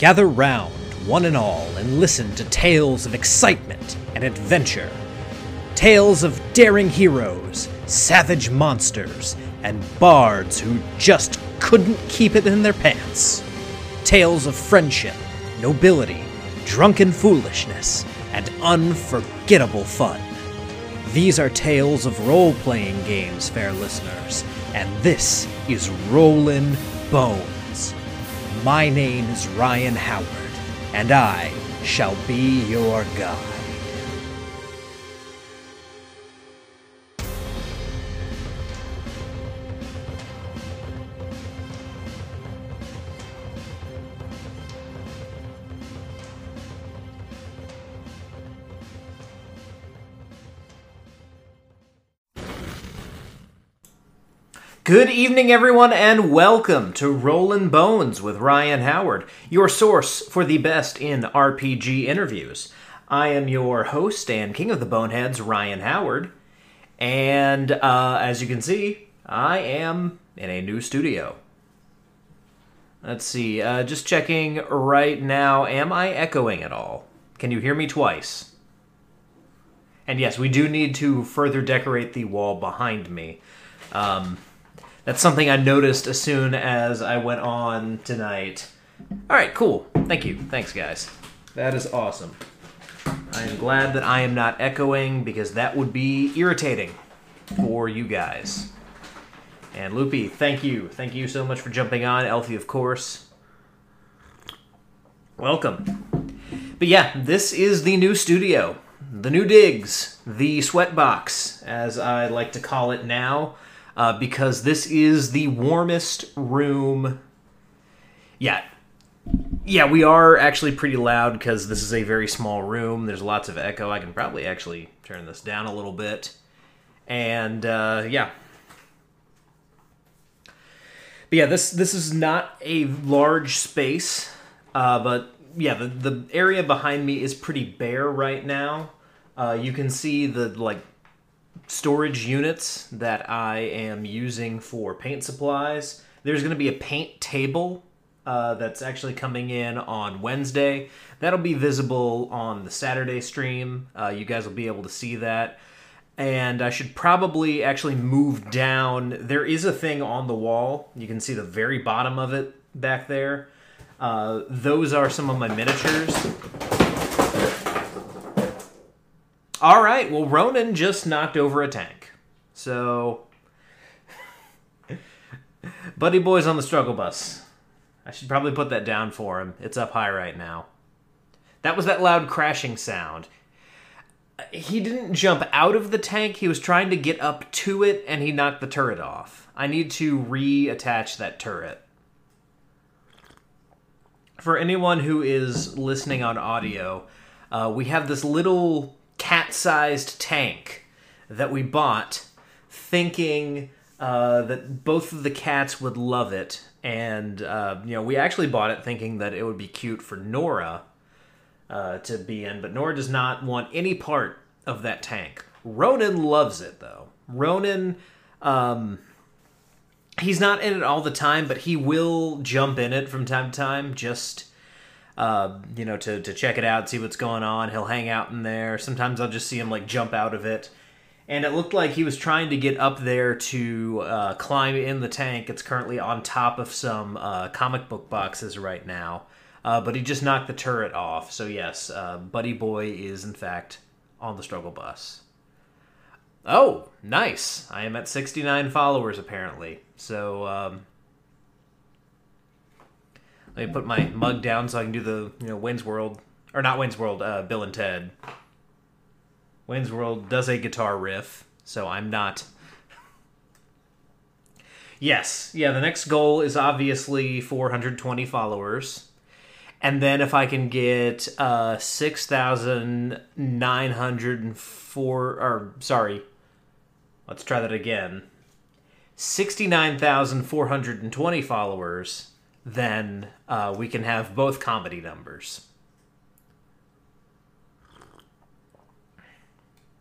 Gather round, one and all, and listen to tales of excitement and adventure. Tales of daring heroes, savage monsters, and bards who just couldn't keep it in their pants. Tales of friendship, nobility, drunken foolishness, and unforgettable fun. These are tales of role-playing games, fair listeners, and this is Rolling Bones. My name is Ryan Howard, and I shall be your guide. Good evening, everyone, and welcome to Rolling Bones with Ryan Howard, your source for the best in RPG interviews. I am your host and king of the boneheads, Ryan Howard, and as you can see, I am in a new studio. Let's see, just checking right now, am I echoing at all? Can you hear me twice? And yes, we do need to further decorate the wall behind me. That's something I noticed as soon as I went on tonight. All right, cool. Thank you. Thanks, guys. That is awesome. I am glad that I am not echoing because that would be irritating for you guys. And Loopy, thank you. Thank you so much for jumping on. Elfie, of course. Welcome. But yeah, this is the new studio. The new digs. The sweatbox, as I like to call it now. Because this is the warmest room. Yeah, we are actually pretty loud because this is a very small room. There's lots of echo. I can probably actually turn this down a little bit. And, yeah. But yeah, this is not a large space. But yeah, the area behind me is pretty bare right now. You can see the, like, storage units that I am using for paint supplies. There's going to be a paint table that's actually coming in on Wednesday. That'll be visible on the Saturday stream. You guys will be able to see that. And I should probably actually move down. There is a thing on the wall. You can see the very bottom of it back there. Those are some of my miniatures. All right, well, Ronan just knocked over a tank. So, buddy boys on the struggle bus. I should probably put that down for him. It's up high right now. That was that loud crashing sound. He didn't jump out of the tank. He was trying to get up to it, and he knocked the turret off. I need to reattach that turret. For anyone who is listening on audio, we have this little cat-sized tank that we bought thinking that both of the cats would love it. And, you know, we actually bought it thinking that it would be cute for Nora to be in. But Nora does not want any part of that tank. Ronan loves it, though. Ronan, he's not in it all the time, but he will jump in it from time to time just you know, to check it out, see what's going on. He'll hang out in there. Sometimes I'll just see him, like, jump out of it. And it looked like he was trying to get up there to climb in the tank. It's currently on top of some comic book boxes right now. But he just knocked the turret off. So, yes, Buddy Boy is, in fact, on the struggle bus. Oh, nice. I am at 69 followers, apparently. So, let me put my mug down so I can do the, you know, Wayne's World. Or not Wayne's World, Bill and Ted. Wayne's World does a guitar riff, so I'm not. Yes, yeah, the next goal is obviously 420 followers. And then if I can get 6,904, or sorry, let's try that again. 69,420 followers, then we can have both comedy numbers.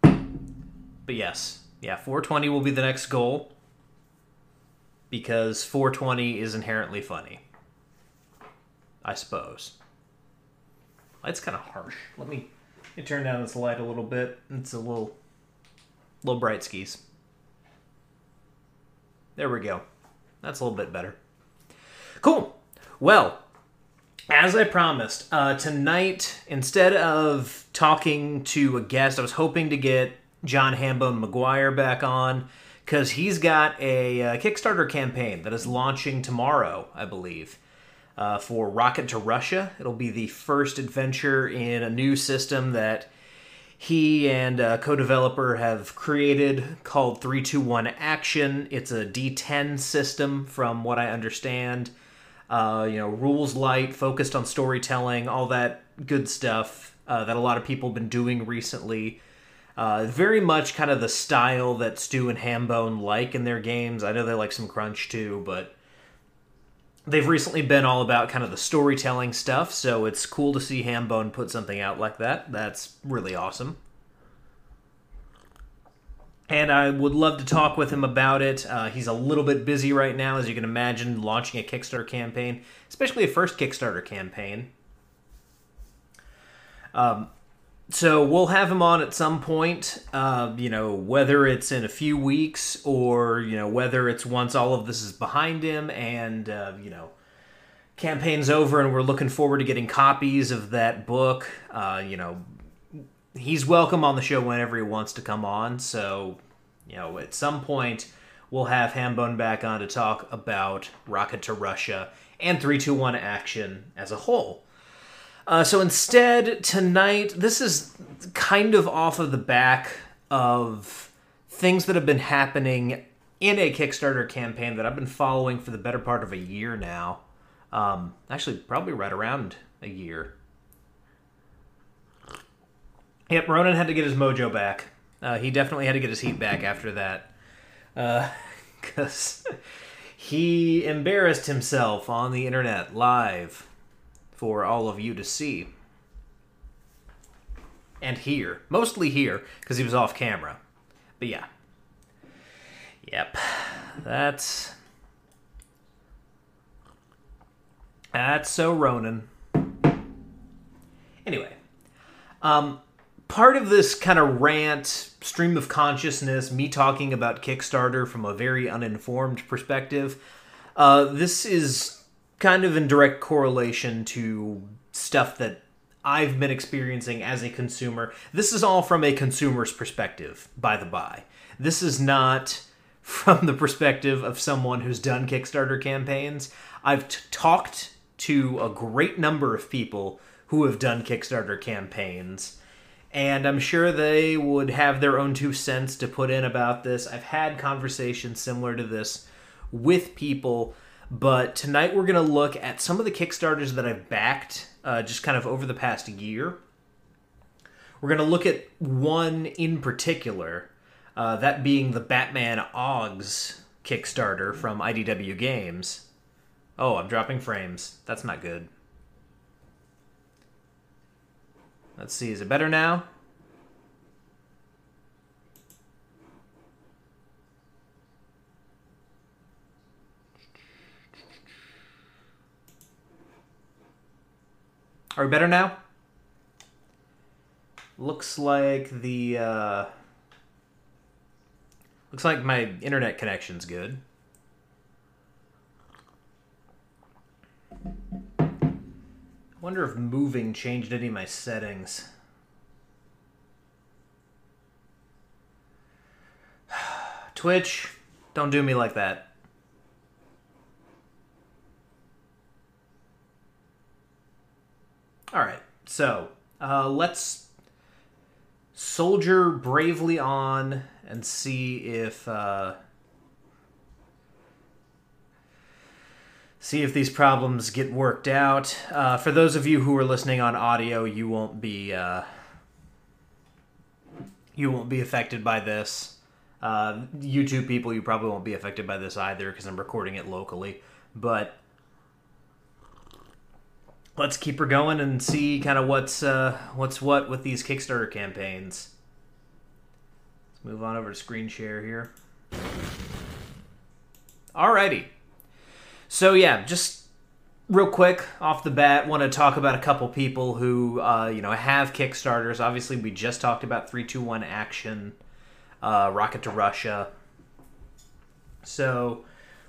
But yes, yeah, 420 will be the next goal because 420 is inherently funny, I suppose. Light's kind of harsh. Let me turn down this light a little bit. It's a little bright skis. There we go. That's a little bit better. Cool. Well, as I promised, tonight, instead of talking to a guest, I was hoping to get John Hambone McGuire back on, because he's got a Kickstarter campaign that is launching tomorrow, I believe, for Rocket to Russia. It'll be the first adventure in a new system that he and a co-developer have created called 321 Action. It's a D10 system, from what I understand. Rules light, focused on storytelling, all that good stuff that a lot of people have been doing recently. Very much kind of the style that Stu and Hambone like in their games. I know they like some crunch too, but they've recently been all about kind of the storytelling stuff, so it's cool to see Hambone put something out like that. That's really awesome. And I would love to talk with him about it. He's a little bit busy right now, as you can imagine, launching a Kickstarter campaign, especially a first Kickstarter campaign. So we'll have him on at some point, whether it's in a few weeks or, whether it's once all of this is behind him and, campaign's over and we're looking forward to getting copies of that book. He's welcome on the show whenever he wants to come on, so, at some point, we'll have Hambone back on to talk about Rocket to Russia and 321 Action as a whole. So instead, tonight, this is kind of off of the back of things that have been happening in a Kickstarter campaign that I've been following for the better part of a year now. Actually, probably right around a year. Yep, Ronan had to get his mojo back. He definitely had to get his heat back after that. Because he embarrassed himself on the internet live for all of you to see. And hear. Mostly hear, because he was off camera. But yeah. Yep. That's so Ronan. Anyway. Part of this kind of rant, stream of consciousness, me talking about Kickstarter from a very uninformed perspective, this is kind of in direct correlation to stuff that I've been experiencing as a consumer. This is all from a consumer's perspective, by the by. This is not from the perspective of someone who's done Kickstarter campaigns. I've talked to a great number of people who have done Kickstarter campaigns, and I'm sure they would have their own 2 cents to put in about this. I've had conversations similar to this with people, but tonight we're going to look at some of the Kickstarters that I've backed just kind of over the past year. We're going to look at one in particular, that being the Batman Oggs Kickstarter from IDW Games. Oh, I'm dropping frames. That's not good. Let's see, is it better now? Are we better now? Looks like my internet connection's good. I wonder if moving changed any of my settings. Twitch, don't do me like that. Alright, so let's soldier bravely on and see if these problems get worked out. For those of you who are listening on audio, you won't be affected by this. YouTube people, you probably won't be affected by this either, because I'm recording it locally. But let's keep her going and see kind of what's what with these Kickstarter campaigns. Let's move on over to screen share here. Alrighty. So yeah, just Real quick, off the bat, want to talk about a couple people who, have Kickstarters. Obviously, we just talked about 321 Action, Rocket to Russia. So,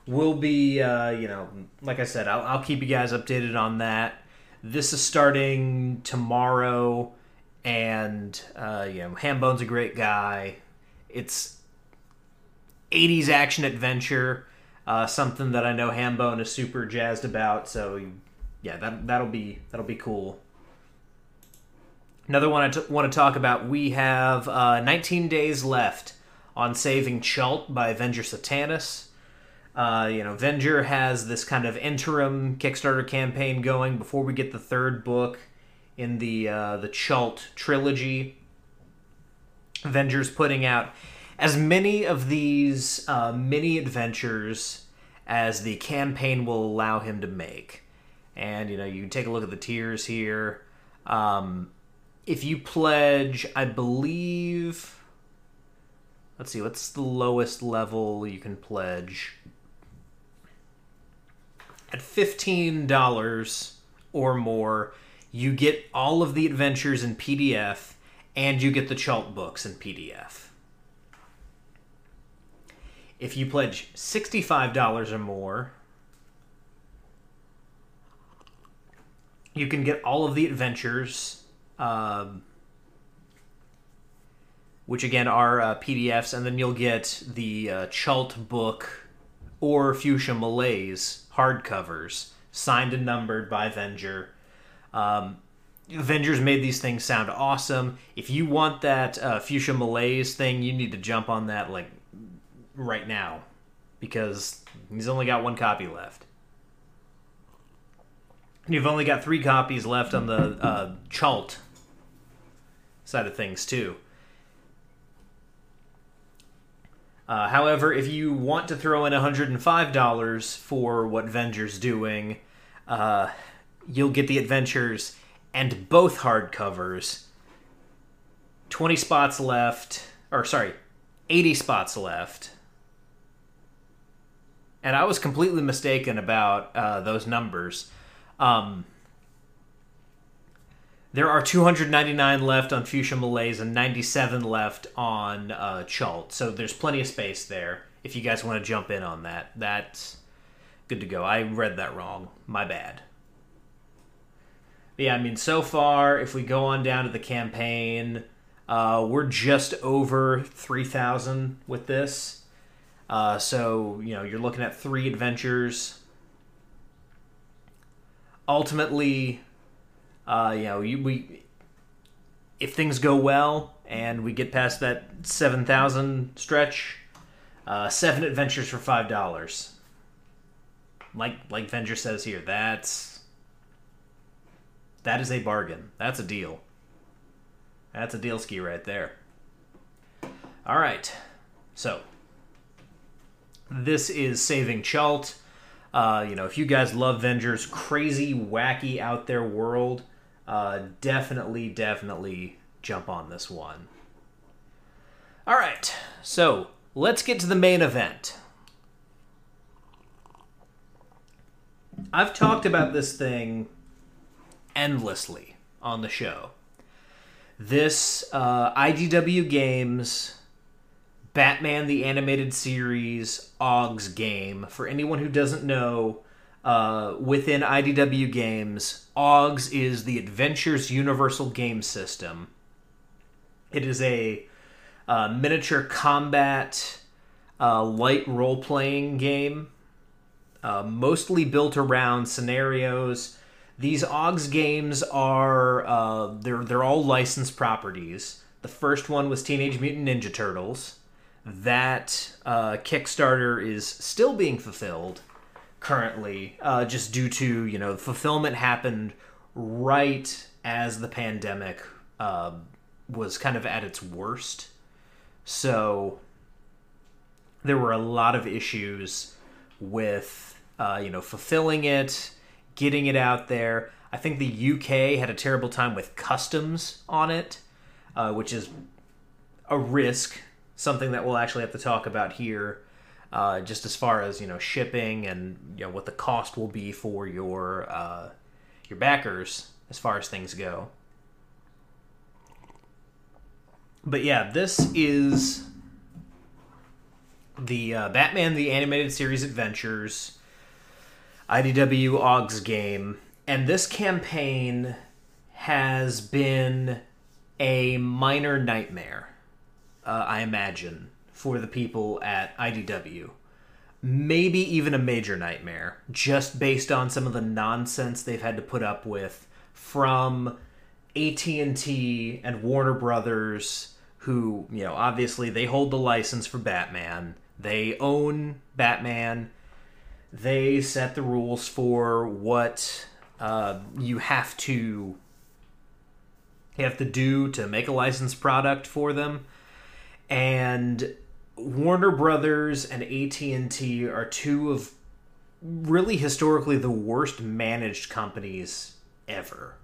we'll be, like I said, I'll keep you guys updated on that. This is starting tomorrow, and, Hambone's a great guy. It's 80s action adventure. Something that I know Hambone is super jazzed about, so yeah, that'll be cool. Another one I want to talk about. We have 19 days left on Saving Chult by Venger Satanis. Venger has this kind of interim Kickstarter campaign going before we get the third book in the Chult trilogy. Venger's putting out as many of these mini-adventures as the campaign will allow him to make. And, you can take a look at the tiers here. If you pledge, I believe... Let's see, what's the lowest level you can pledge? At $15 or more, you get all of the adventures in PDF, and you get the Chult books in PDF. If you pledge $65 or more, you can get all of the adventures, which again are PDFs, and then you'll get the Chult book or Fuchsia Malaise hardcovers, signed and numbered by Venger. Venger's made these things sound awesome. If you want that Fuchsia Malaise thing, you need to jump on that, right now, because he's only got one copy left. And you've only got 3 copies left on the Chult side of things, too. However, if you want to throw in $105 for what Venger's doing, you'll get the adventures and both hardcovers. 20 spots left, 80 spots left. And I was completely mistaken about those numbers. There are 299 left on Fuchsia Malaise and 97 left on Chult. So there's plenty of space there if you guys want to jump in on that. That's good to go. I read that wrong. My bad. But yeah, so far, if we go on down to the campaign, we're just over 3,000 with this. You're looking at 3 adventures. Ultimately, we if things go well and we get past that 7,000 stretch, 7 adventures for $5. Like Venger says here, that is a bargain. That's a deal. That's a deal ski right there. All right, so. This is Saving Chult. If you guys love Venger's crazy, wacky, out-there world, definitely jump on this one. All right, so let's get to the main event. I've talked about this thing endlessly on the show. This IDW Games... Batman the Animated Series OGS game. For anyone who doesn't know, within IDW Games, OGS is the Adventures Universal Game System. It is a miniature combat light role-playing game, mostly built around scenarios. These OGS games are they're all licensed properties. The first one was Teenage Mutant Ninja Turtles. That Kickstarter is still being fulfilled currently, just due to, the fulfillment happened right as the pandemic was kind of at its worst. So there were a lot of issues with, fulfilling it, getting it out there. I think the UK had a terrible time with customs on it, which is a risk. Something that we'll actually have to talk about here. just as far as, you know, shipping and, you know, what the cost will be for your backers as far as things go. But yeah, this is the Batman the Animated Series Adventures IDW Augs game, and this campaign has been a minor nightmare, I imagine, for the people at IDW. Maybe even a major nightmare, just based on some of the nonsense they've had to put up with from AT&T and Warner Brothers, who, you know, obviously they hold the license for Batman. They own Batman. They set the rules for what you have to do to make a licensed product for them. And Warner Brothers and AT&T are two of really historically the worst managed companies ever.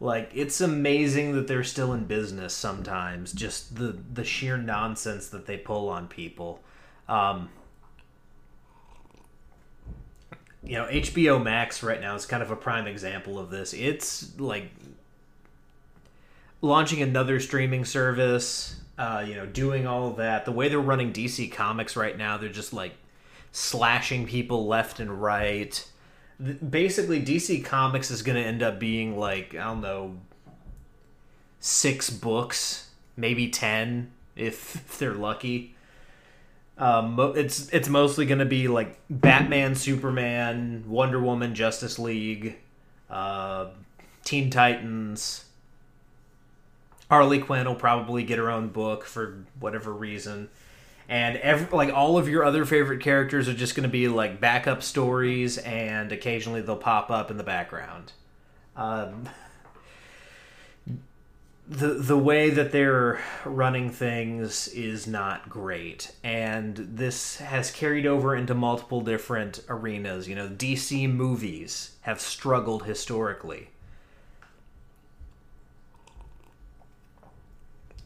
Like, it's amazing that they're still in business sometimes, just the sheer nonsense that they pull on people. You know, HBO Max right now is kind of a prime example of this. It's like launching another streaming service, you know, doing all of that. The way they're running DC Comics right now, they're just like slashing people left and right. Basically, DC Comics is going to end up being like, I don't know, 6 books, maybe 10 if they're lucky. It's mostly going to be like Batman, Superman, Wonder Woman, Justice League, Teen Titans. Harley Quinn will probably get her own book for whatever reason. And like all of your other favorite characters are just going to be like backup stories, and occasionally they'll pop up in the background. The way that they're running things is not great, and this has carried over into multiple different arenas. You know, DC movies have struggled historically,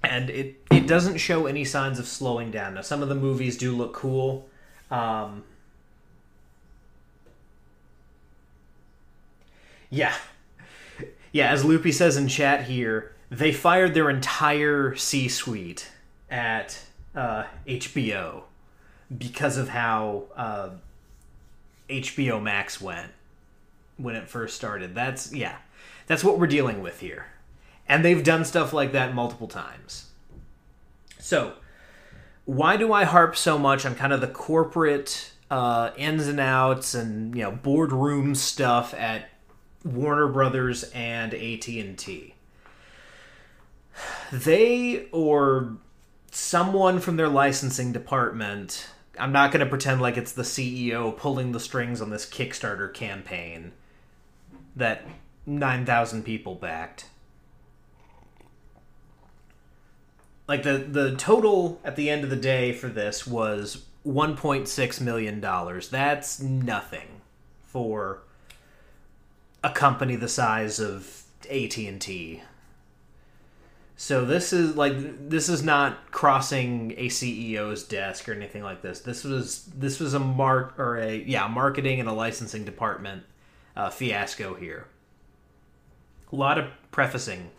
and it doesn't show any signs of slowing down. Now, some of the movies do look cool. Yeah, as Loopy says in chat here, they fired their entire C-suite at HBO because of how HBO Max went when it first started. That's what we're dealing with here. And they've done stuff like that multiple times. So, why do I harp so much on kind of the corporate ins and outs and, you know, boardroom stuff at Warner Brothers and AT&T? They or someone from their licensing department, I'm not going to pretend like it's the CEO pulling the strings on this Kickstarter campaign that 9,000 people backed. Like, the total at the end of the day for this was $1.6 million. That's nothing for a company the size of AT&T. So this is not crossing a CEO's desk or anything like this. This was a marketing and a licensing department fiasco here. A lot of prefacing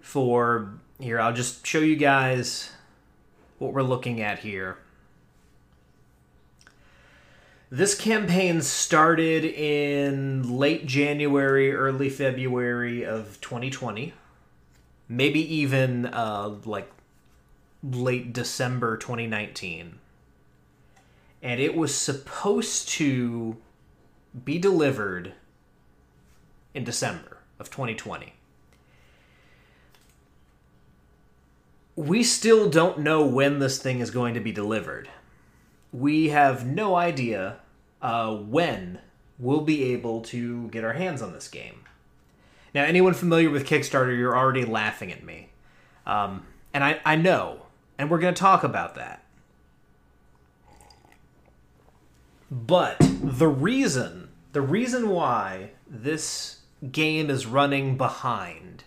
for. Here, I'll just show you guys what we're looking at here. This campaign started in late January, early February of 2020. Maybe even late December 2019. And it was supposed to be delivered in December of 2020. We still don't know when this thing is going to be delivered. We have no idea when we'll be able to get our hands on this game. Now, anyone familiar with Kickstarter, you're already laughing at me. And I know, and we're going to talk about that. But the reason why this game is running behind,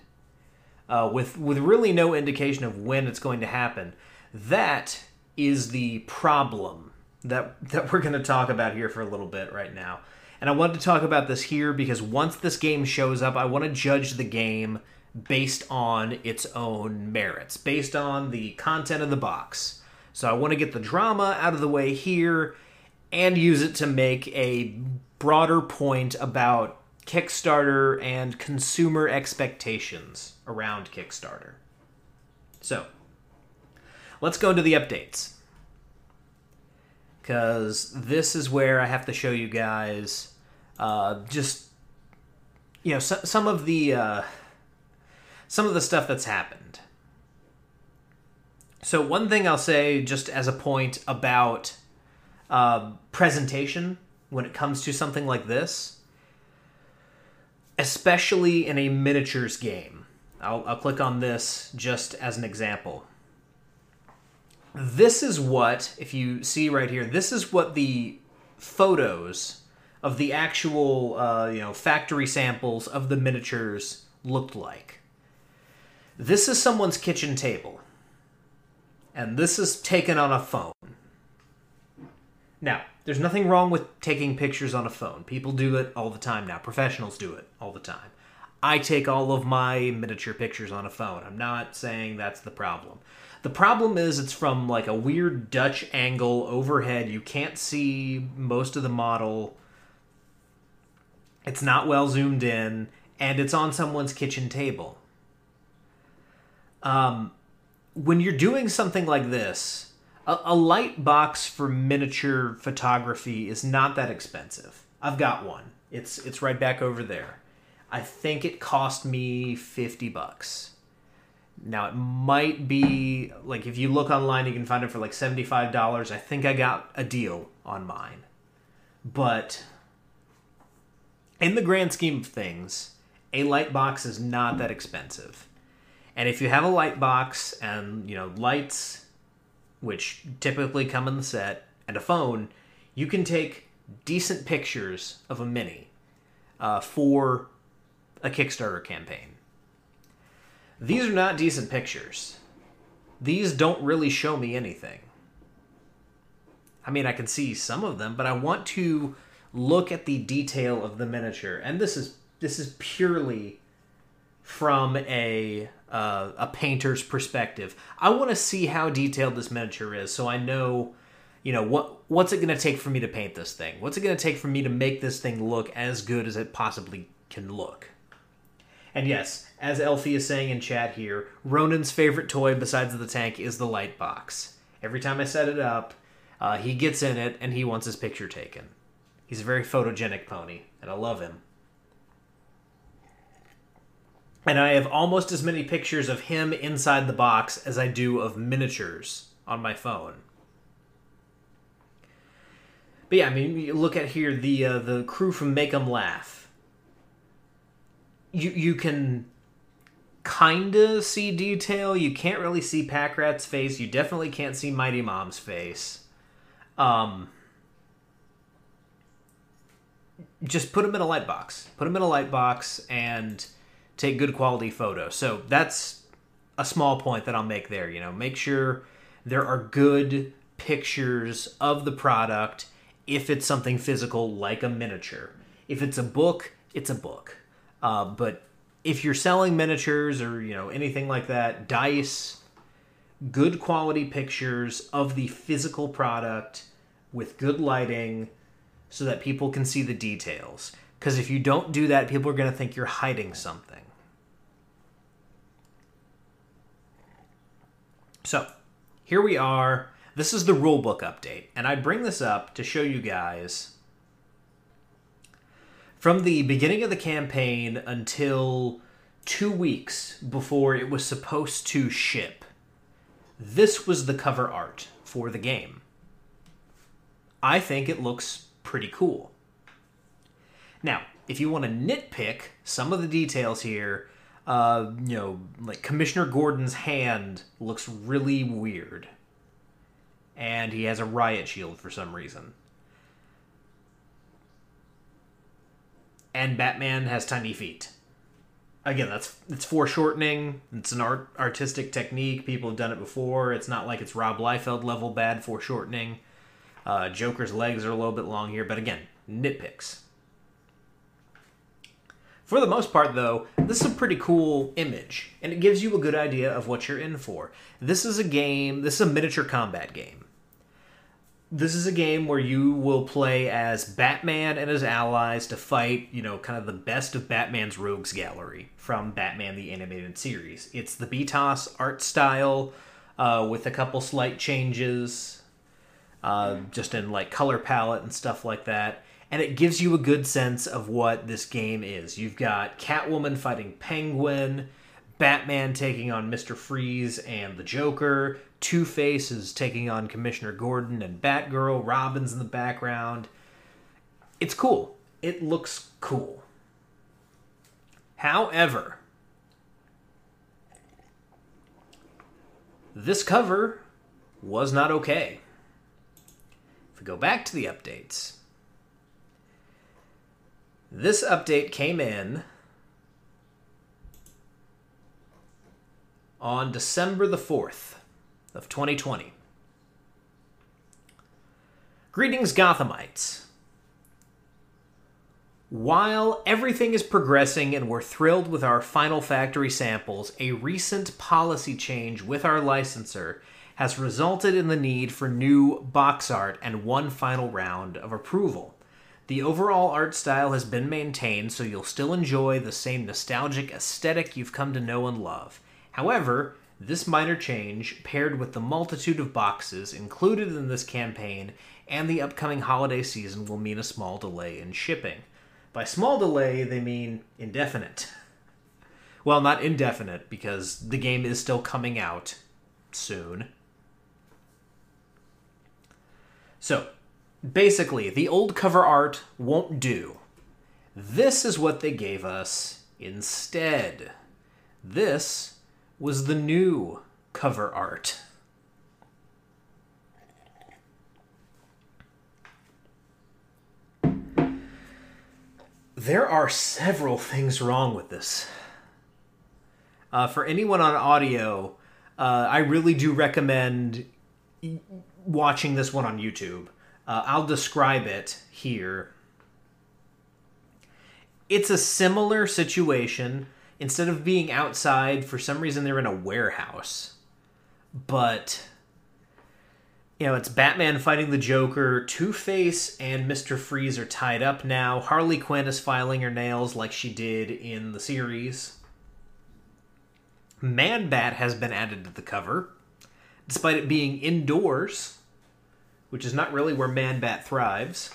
with really no indication of when it's going to happen, that is the problem that we're going to talk about here for a little bit right now. And I wanted to talk about this here because once this game shows up, I want to judge the game based on its own merits, based on the content of the box. So I want to get the drama out of the way here and use it to make a broader point about Kickstarter and consumer expectations around Kickstarter. So, let's go into the updates, because this is where I have to show you guys some of the stuff that's happened. So one thing I'll say just as a point about presentation when it comes to something like this, especially in a miniatures game. I'll click on this just as an example. This is what, if you see right here, this is what the photos of the actual factory samples of the miniatures looked like. This is someone's kitchen table. And this is taken on a phone. Now, there's nothing wrong with taking pictures on a phone. People do it all the time now. Professionals do it all the time. I take all of my miniature pictures on a phone. I'm not saying that's the problem. The problem is it's from like a weird Dutch angle overhead. You can't see most of the model. It's not well zoomed in, and it's on someone's kitchen table. When you're doing something like this, a light box for miniature photography is not that expensive. I've got one. It's right back over there. I think it cost me $50. Now, it might be, like, if you look online, you can find it for, like, $75. I think I got a deal on mine. But in the grand scheme of things, a light box is not that expensive. And if you have a light box and, lights, which typically come in the set, and a phone, you can take decent pictures of a mini for a Kickstarter campaign. These are not decent pictures. These don't really show me anything. I mean, I can see some of them, but I want to look at the detail of the miniature. And this is purely from a painter's perspective. I want to see how detailed this miniature is, so I know, what's it going to take for me to paint this thing? What's it going to take for me to make this thing look as good as it possibly can look? And yes, as Elfie is saying in chat here, Ronan's favorite toy besides the tank is the light box. Every time I set it up, he gets in it and he wants his picture taken. He's a very photogenic pony, and I love him. And I have almost as many pictures of him inside the box as I do of miniatures on my phone. But yeah, I mean, you look at here the crew from Make 'Em Laugh. You can kind of see detail. You can't really see Pack Rat's face. You definitely can't see Mighty Mom's face. Just put them in a light box. Put them in a light box and take good quality photos. So that's a small point that I'll make there. Make sure there are good pictures of the product if it's something physical like a miniature. If it's a book, it's a book. But if you're selling miniatures or, anything like that, dice, good quality pictures of the physical product with good lighting so that people can see the details. Because if you don't do that, people are going to think you're hiding something. So, here we are. This is the rulebook update. And I bring this up to show you guys from the beginning of the campaign until 2 weeks before it was supposed to ship, this was the cover art for the game. I think it looks pretty cool. Now, if you want to nitpick some of the details here, like Commissioner Gordon's hand looks really weird. And he has a riot shield for some reason. And Batman has tiny feet. again, it's foreshortening. It's an artistic technique. People have done it before. It's not like it's Rob Liefeld level bad foreshortening. Joker's legs are a little bit long here, but again, nitpicks. For the most part, though, this is a pretty cool image, and it gives you a good idea of what you're in for. This is a game, this is a miniature combat game. This is a game where you will play as Batman and his allies to fight, you know, kind of the best of Batman's rogues gallery from Batman the Animated Series. It's the BTOS art style with a couple slight changes, just in, like, color palette and stuff like that. And it gives you a good sense of what this game is. You've got Catwoman fighting Penguin, Batman taking on Mr. Freeze and the Joker, Two-Face is taking on Commissioner Gordon and Batgirl, Robin's in the background. It's cool. It looks cool. However, this cover was not okay. If we go back to the updates... This update came in on December the 4th of 2020. Greetings, Gothamites. While everything is progressing and we're thrilled with our final factory samples, a recent policy change with our licensor has resulted in the need for new box art and one final round of approval. The overall art style has been maintained, so you'll still enjoy the same nostalgic aesthetic you've come to know and love. However, this minor change, paired with the multitude of boxes included in this campaign and the upcoming holiday season, will mean a small delay in shipping. By small delay, they mean indefinite. Well, not indefinite, because the game is still coming out soon. So... basically, the old cover art won't do. This is what they gave us instead. This was the new cover art. There are several things wrong with this. For anyone on audio, I really do recommend watching this one on YouTube. I'll describe it here. It's a similar situation. Instead of being outside, for some reason they're in a warehouse. But, you know, it's Batman fighting the Joker. Two-Face and Mr. Freeze are tied up now. Harley Quinn is filing her nails like she did in the series. Man-Bat has been added to the cover, despite it being indoors, which is not really where Man-Bat thrives.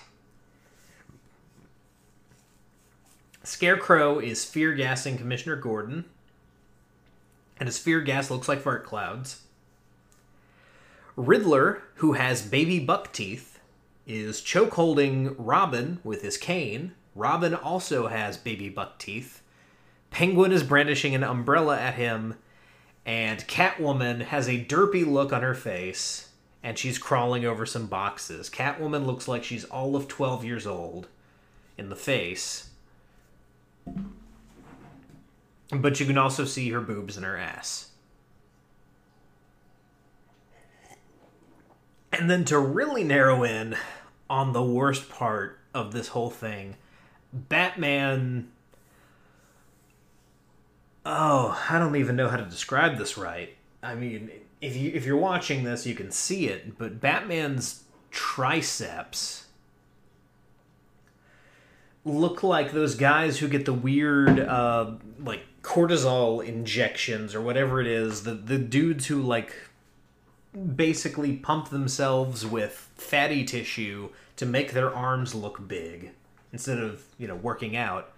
Scarecrow is fear-gassing Commissioner Gordon, and his fear gas looks like fart clouds. Riddler, who has baby buck teeth, is choke-holding Robin with his cane. Robin also has baby buck teeth. Penguin is brandishing an umbrella at him, and Catwoman has a derpy look on her face, and she's crawling over some boxes. Catwoman looks like she's all of 12 years old in the face, but you can also see her boobs and her ass. And then to really narrow in on the worst part of this whole thing, Batman... oh, I don't even know how to describe this right. I mean... If you're watching this, you can see it, but Batman's triceps look like those guys who get the weird, like, cortisol injections or whatever it is. The dudes who, like, basically pump themselves with fatty tissue to make their arms look big instead of, you know, working out.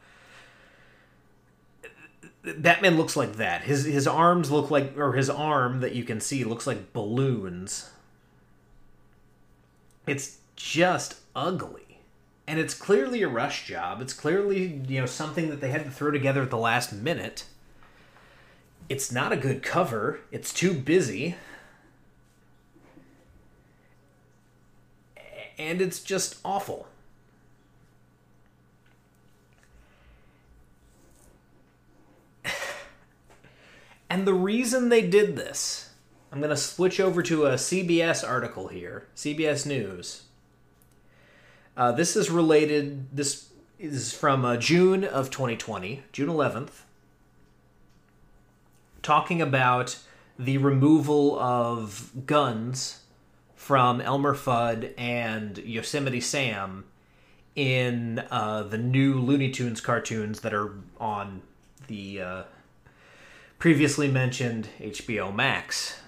Batman looks like that. His arms look like, or his arm that you can see looks like balloons. It's just ugly. And it's clearly a rush job. It's clearly, you know, something that they had to throw together at the last minute. It's not a good cover. It's too busy. And it's just awful. And the reason they did this, I'm going to switch over to a CBS article here, CBS News. This is related, this is from June of 2020, June 11th, talking about the removal of guns from Elmer Fudd and Yosemite Sam in the new Looney Tunes cartoons that are on the previously mentioned HBO Max.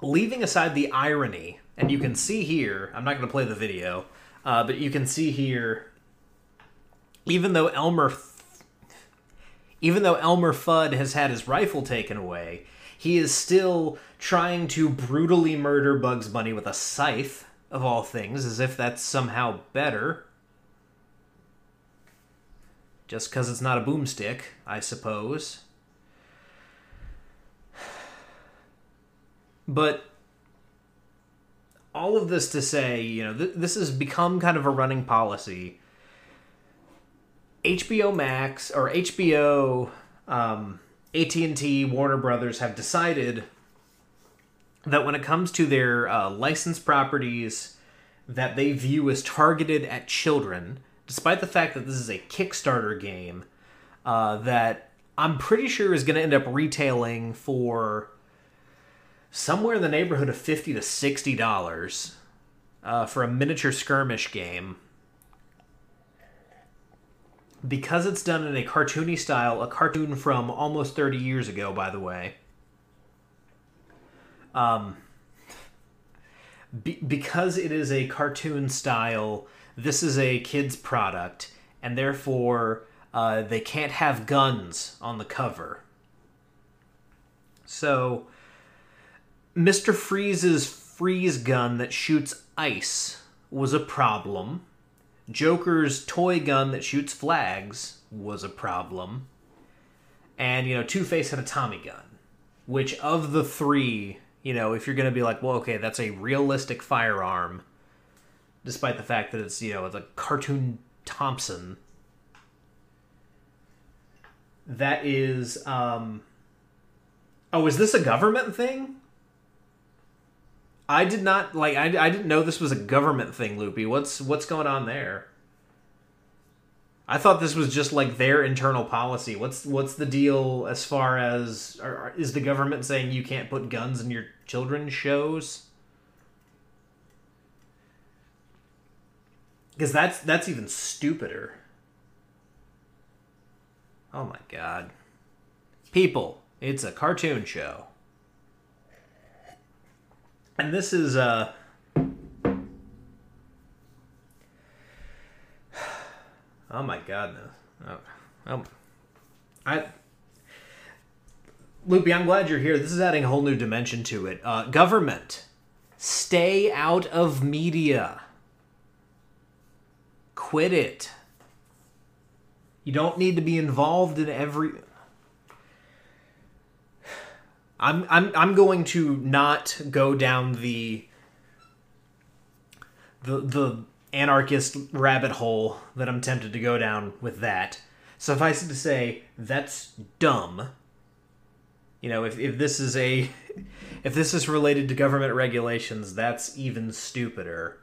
Leaving aside the irony, and you can see here, I'm not going to play the video, but you can see here, even though Elmer Fudd has had his rifle taken away, he is still trying to brutally murder Bugs Bunny with a scythe, of all things, as if that's somehow better. Just because it's not a boomstick, I suppose. But all of this to say, you know, this has become kind of a running policy. HBO Max, or HBO, AT&T, Warner Brothers have decided that when it comes to their licensed properties that they view as targeted at children, despite the fact that this is a Kickstarter game that I'm pretty sure is going to end up retailing for somewhere in the neighborhood of $50 to $60 for a miniature skirmish game. Because it's done in a cartoony style, a cartoon from almost 30 years ago, by the way, because it is a cartoon style, this is a kid's product, and therefore they can't have guns on the cover. So, Mr. Freeze's freeze gun that shoots ice was a problem. Joker's toy gun that shoots flags was a problem. And, you know, Two-Face had a Tommy gun, which of the three, you know, if you're going to be like, well, okay, that's a realistic firearm, despite the fact that it's, you know, the cartoon Thompson, that is, oh, is this a government thing? I did not, like, I didn't know this was a government thing, Loopy. What's going on there? I thought this was just, like, their internal policy. What's the deal as far as, is the government saying you can't put guns in your children's shows? Because that's even stupider. Oh, my God. People, it's a cartoon show. And this is, oh my God, no. Oh. Loopy, I'm glad you're here. This is adding a whole new dimension to it. Government, stay out of media. Quit it. You don't need to be involved in every... I'm going to not go down the anarchist rabbit hole that I'm tempted to go down with that. Suffice it to say, that's dumb. You know, if this is related to government regulations, that's even stupider.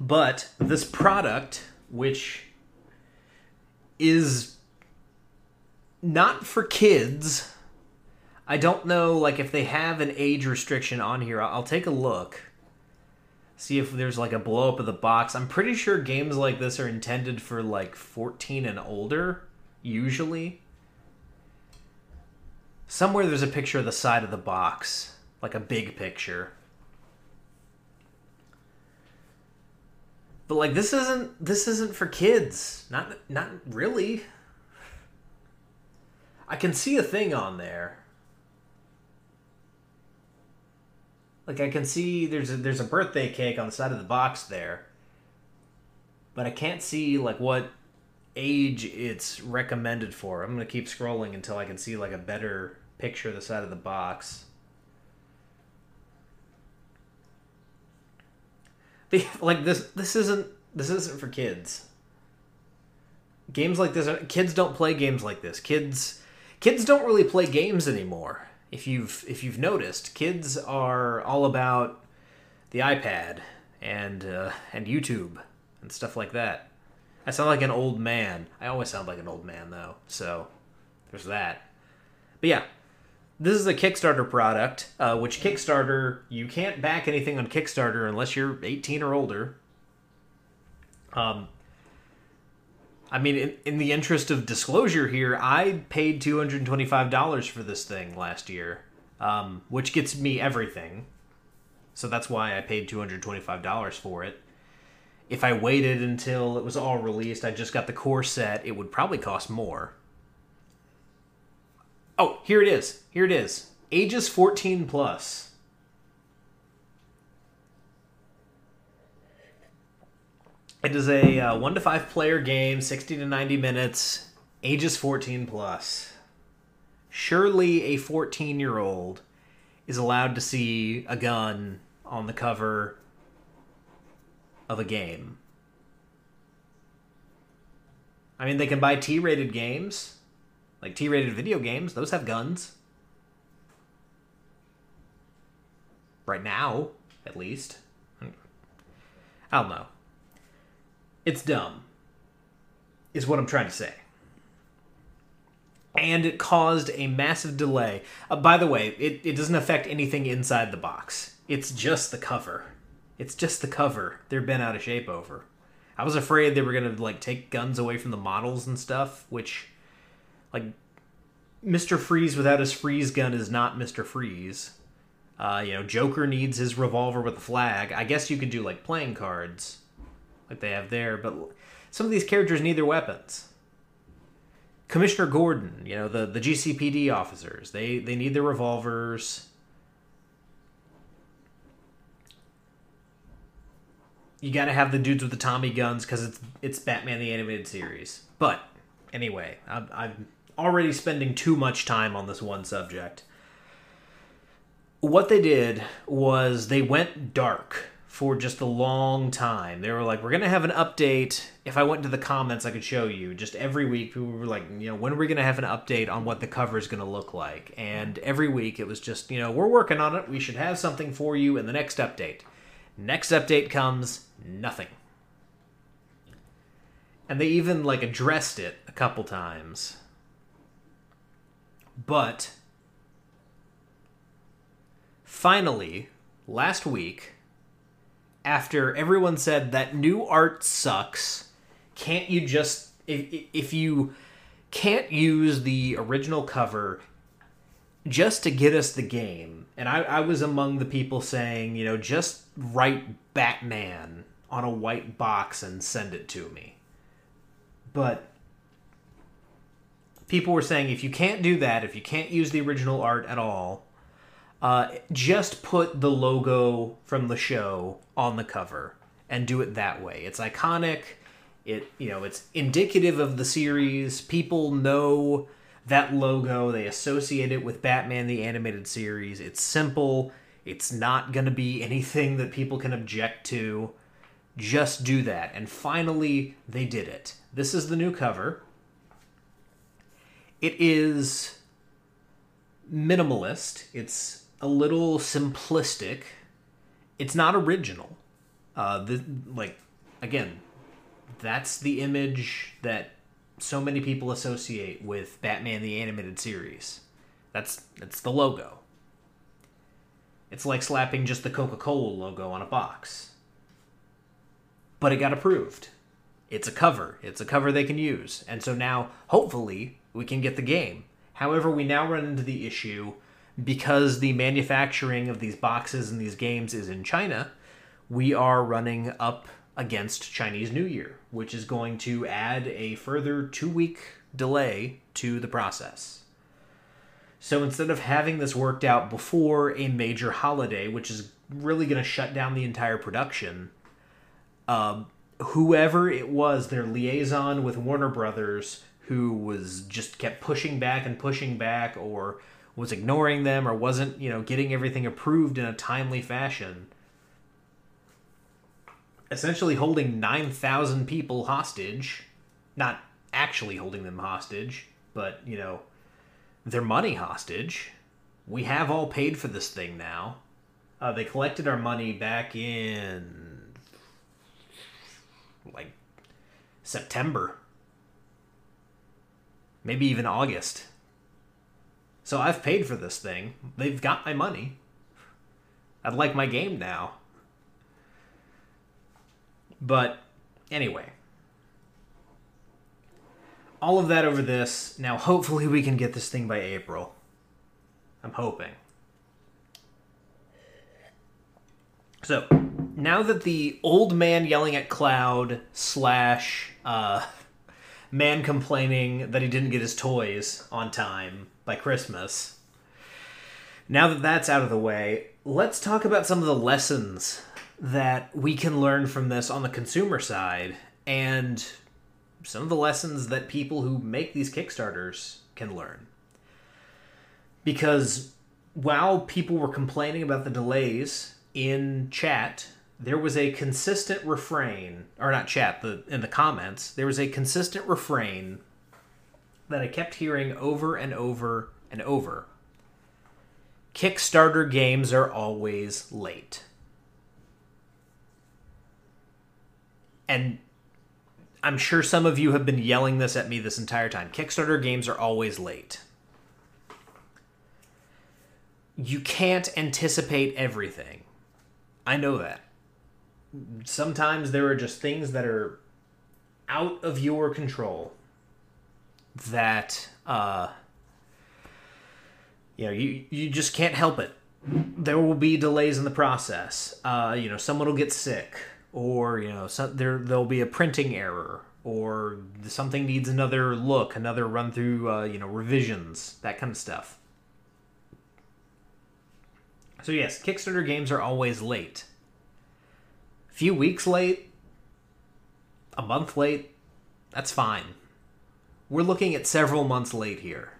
But this product, which is not for kids. I don't know, like, if they have an age restriction on here. I'll take a look. See if there's, like, a blow-up of the box. I'm pretty sure games like this are intended for, like, 14 and older, usually. Somewhere there's a picture of the side of the box, like a big picture. But, like, this isn't for kids. Not really. I can see a thing on there. Like, I can see there's a birthday cake on the side of the box there. But I can't see, like, what age it's recommended for. I'm going to keep scrolling until I can see, like, a better picture of the side of the box. Like, this isn't for kids. Games like this, kids don't play games like this. Kids don't really play games anymore. If you've noticed, kids are all about the iPad and YouTube and stuff like that. I sound like an old man. I always sound like an old man though, so there's that. But yeah, this is a Kickstarter product, which Kickstarter, you can't back anything on Kickstarter unless you're 18 or older. I mean, in the interest of disclosure here, I paid $225 for this thing last year, which gets me everything. So that's why I paid $225 for it. If I waited until it was all released, I just got the core set, it would probably cost more. Oh, here it is. Here it is. Ages 14 plus. It is a 1 to 5 player game, 60 to 90 minutes, ages 14 plus. Surely a 14-year-old is allowed to see a gun on the cover of a game. I mean, they can buy T-rated games, like T-rated video games. Those have guns. Right now, at least. I don't know. It's dumb, is what I'm trying to say. And it caused a massive delay. By the way, it doesn't affect anything inside the box. It's just the cover. It's just the cover they're bent out of shape over. I was afraid they were going to, like, take guns away from the models and stuff, which, like, Mr. Freeze without his freeze gun is not Mr. Freeze. You know, Joker needs his revolver with the flag. I guess you could do, like, playing cards like they have there, but some of these characters need their weapons. Commissioner Gordon, you know, the GCPD officers, they need their revolvers. You gotta have the dudes with the Tommy guns because it's Batman the Animated Series. But anyway, I'm already spending too much time on this one subject. What they did was they went dark for just a long time. They were like, we're going to have an update. If I went to the comments, I could show you. Just every week, people were like, you know, when are we going to have an update on what the cover is going to look like? And every week, it was just, you know, we're working on it. We should have something for you in the next update. Next update comes, nothing. And they even, like, addressed it a couple times. But finally, last week, after everyone said that new art sucks, can't you just, if you can't use the original cover just to get us the game, and I was among the people saying, you know, just write Batman on a white box and send it to me. But people were saying, if you can't do that, if you can't use the original art at all, just put the logo from the show on the cover and do it that way. It's iconic. It, you know, it's indicative of the series. People know that logo. They associate it with Batman the Animated Series. It's simple. It's not going to be anything that people can object to. Just do that. And finally, they did it. This is the new cover. It is minimalist. It's a little simplistic. It's not original. Like, again, that's the image that so many people associate with Batman the Animated Series. That's the logo. It's like slapping just the Coca-Cola logo on a box. But it got approved. It's a cover. It's a cover they can use. And so now, hopefully, we can get the game. However, we now run into the issue, because the manufacturing of these boxes and these games is in China, we are running up against Chinese New Year, which is going to add a further 2-week delay to the process. So instead of having this worked out before a major holiday, which is really going to shut down the entire production, whoever it was, their liaison with Warner Brothers, who was just kept pushing back or was ignoring them or wasn't, you know, getting everything approved in a timely fashion, essentially holding 9,000 people hostage, not actually holding them hostage, but, you know, their money hostage. We have all paid for this thing now. They collected our money back in, like, September. Maybe even August. So I've paid for this thing. They've got my money. I'd like my game now. But, anyway. All of that over this. Now, hopefully we can get this thing by April. I'm hoping. So, now that the old man yelling at Cloud slash man complaining that he didn't get his toys on time by Christmas, now that that's out of the way, let's talk about some of the lessons that we can learn from this on the consumer side, and some of the lessons that people who make these Kickstarters can learn. Because while people were complaining about the delays in chat, there was a consistent refrain, or not chat, in the comments, there was a consistent refrain that I kept hearing over and over and over. Kickstarter games are always late. And I'm sure some of you have been yelling this at me this entire time. Kickstarter games are always late. You can't anticipate everything. I know that. Sometimes there are just things that are out of your control that, you know, you just can't help it. There will be delays in the process. You know, someone will get sick, or, you know, there'll be a printing error, or something needs another look, another run through, you know, revisions, that kind of stuff. So yes, Kickstarter games are always late. A few weeks late, a month late, that's fine. We're looking at several months late here.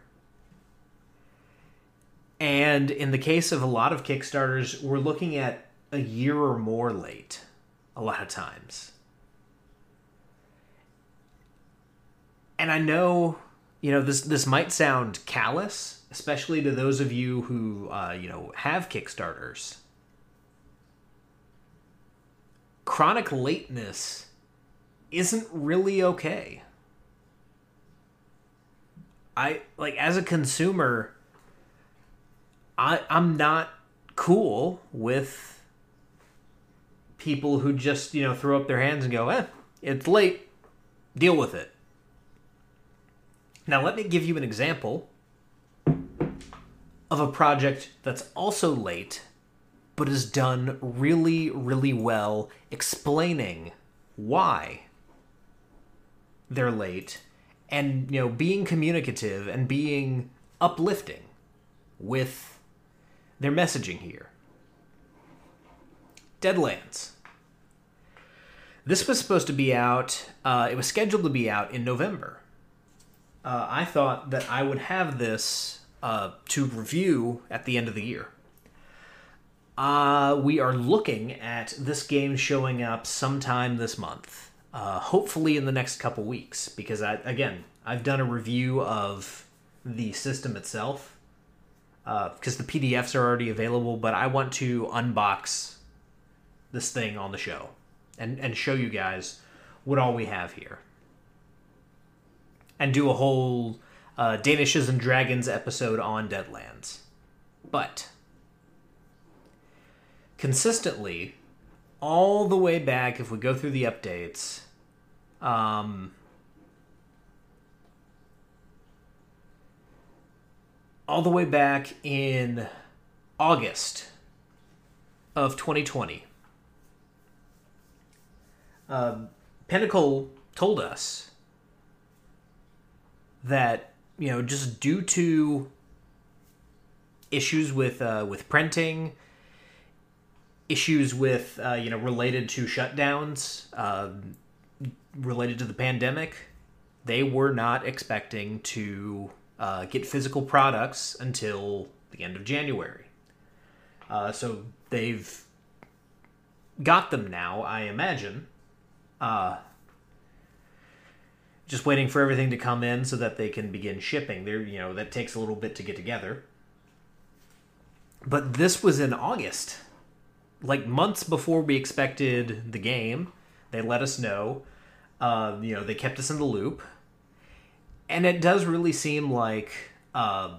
And in the case of a lot of Kickstarters, we're looking at a year or more late a lot of times. And I know, you know, this might sound callous, especially to those of you who, you know, have Kickstarters. Chronic lateness isn't really okay. As a consumer, I'm not cool with people who just, you know, throw up their hands and go, it's late, deal with it. Now, let me give you an example of a project that's also late, but is done really, really well explaining why they're late and, you know, being communicative and being uplifting with their messaging here. Deadlands. This was supposed to be out, it was scheduled to be out in November. I thought that I would have this to review at the end of the year. We are looking at this game showing up sometime this month. Hopefully in the next couple weeks, because I've done a review of the system itself, because the PDFs are already available, but I want to unbox this thing on the show and show you guys what all we have here. And do a whole Danishes and Dragons episode on Deadlands. But consistently, all the way back, if we go through the updates, all the way back in August of 2020, Pinnacle told us that, you know, just due to issues with printing, issues with, you know, related to shutdowns, related to the pandemic, they were not expecting to get physical products until the end of January. So they've got them now, I imagine. just waiting for everything to come in so that they can begin shipping. There, you know, that takes a little bit to get together. But this was in August, like months before we expected the game. They let us know. You know, they kept us in the loop. And it does really seem like Warner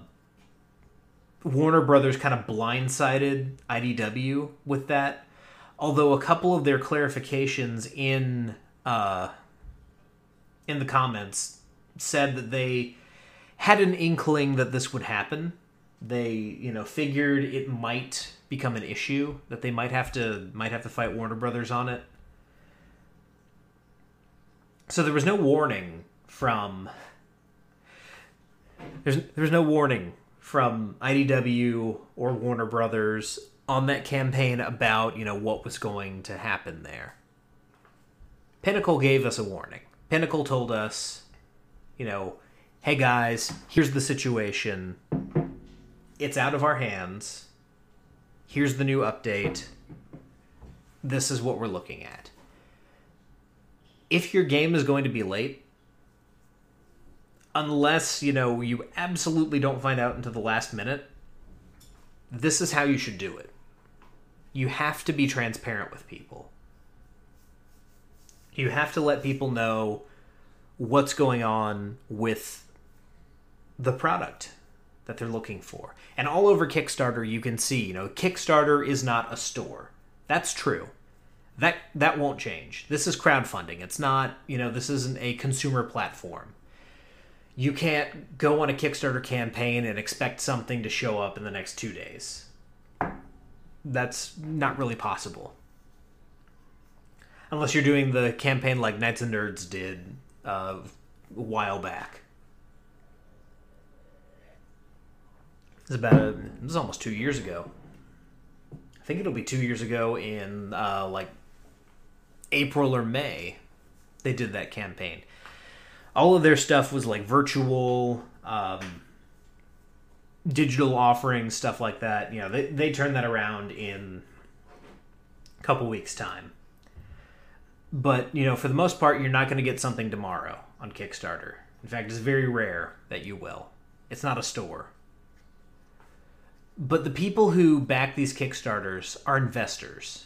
Brothers kind of blindsided IDW with that. Although a couple of their clarifications in the comments said that they had an inkling that this would happen. They, you know, figured it might become an issue, that they might have to fight Warner Brothers on it. So there was no warning from there's no warning from IDW or Warner Brothers on that campaign about, you know, what was going to happen there. Pinnacle gave us a warning. Pinnacle told us, you know, hey guys, here's the situation. It's out of our hands. Here's the new update. This is what we're looking at. If your game is going to be late, unless, you know, you absolutely don't find out until the last minute, this is how you should do it. You have to be transparent with people. You have to let people know what's going on with the product that they're looking for. And all over Kickstarter, you can see, you know, Kickstarter is not a store. That's true. That won't change. This is crowdfunding. It's not, you know, this isn't a consumer platform. You can't go on a Kickstarter campaign and expect something to show up in the next 2 days. That's not really possible. Unless you're doing the campaign like Knights and Nerds did a while back. It was almost 2 years ago. I think it'll be 2 years ago in like April or May. They did that campaign. All of their stuff was like virtual, digital offerings, stuff like that. You know, they turned that around in a couple weeks' time. But, you know, for the most part, you're not going to get something tomorrow on Kickstarter. In fact, it's very rare that you will. It's not a store. But the people who back these Kickstarters are investors.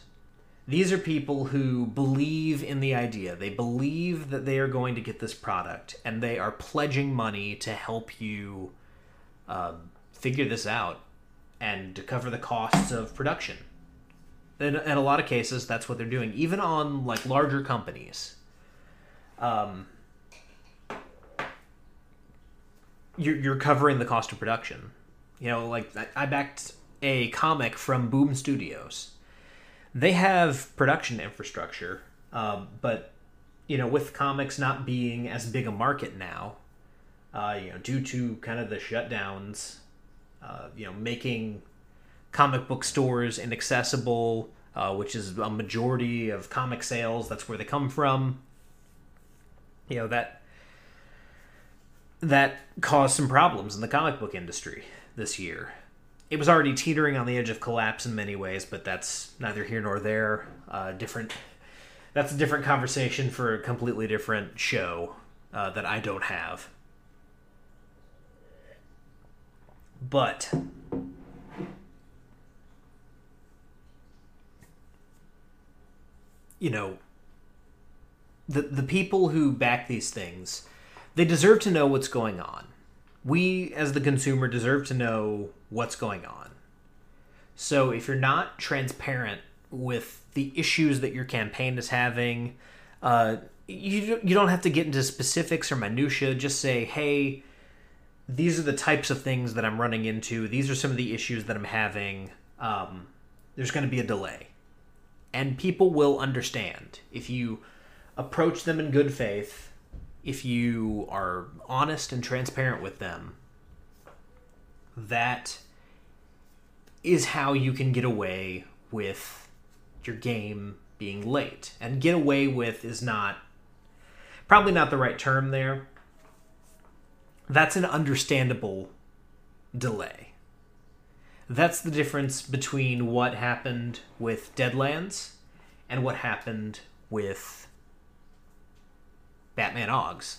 These are people who believe in the idea. They believe that they are going to get this product, and they are pledging money to help you figure this out and to cover the costs of production. And in a lot of cases, that's what they're doing, even on like larger companies. You're covering the cost of production. You know, like I backed a comic from Boom Studios. They have production infrastructure, but, you know, with comics not being as big a market now, you know, due to kind of the shutdowns, you know, making comic book stores inaccessible, which is a majority of comic sales, that's where they come from. You know, that caused some problems in the comic book industry this year. It was already teetering on the edge of collapse in many ways, but that's neither here nor there. That's a different conversation for a completely different show that I don't have. But you know, the people who back these things, they deserve to know what's going on. We, as the consumer, deserve to know what's going on. So if you're not transparent with the issues that your campaign is having, you don't have to get into specifics or minutia. Just say, hey, these are the types of things that I'm running into. These are some of the issues that I'm having. There's going to be a delay. And people will understand. If you approach them in good faith, if you are honest and transparent with them, that is how you can get away with your game being late. And get away with is probably not the right term there. That's an understandable delay. That's the difference between what happened with Deadlands and what happened with Batman Oggs.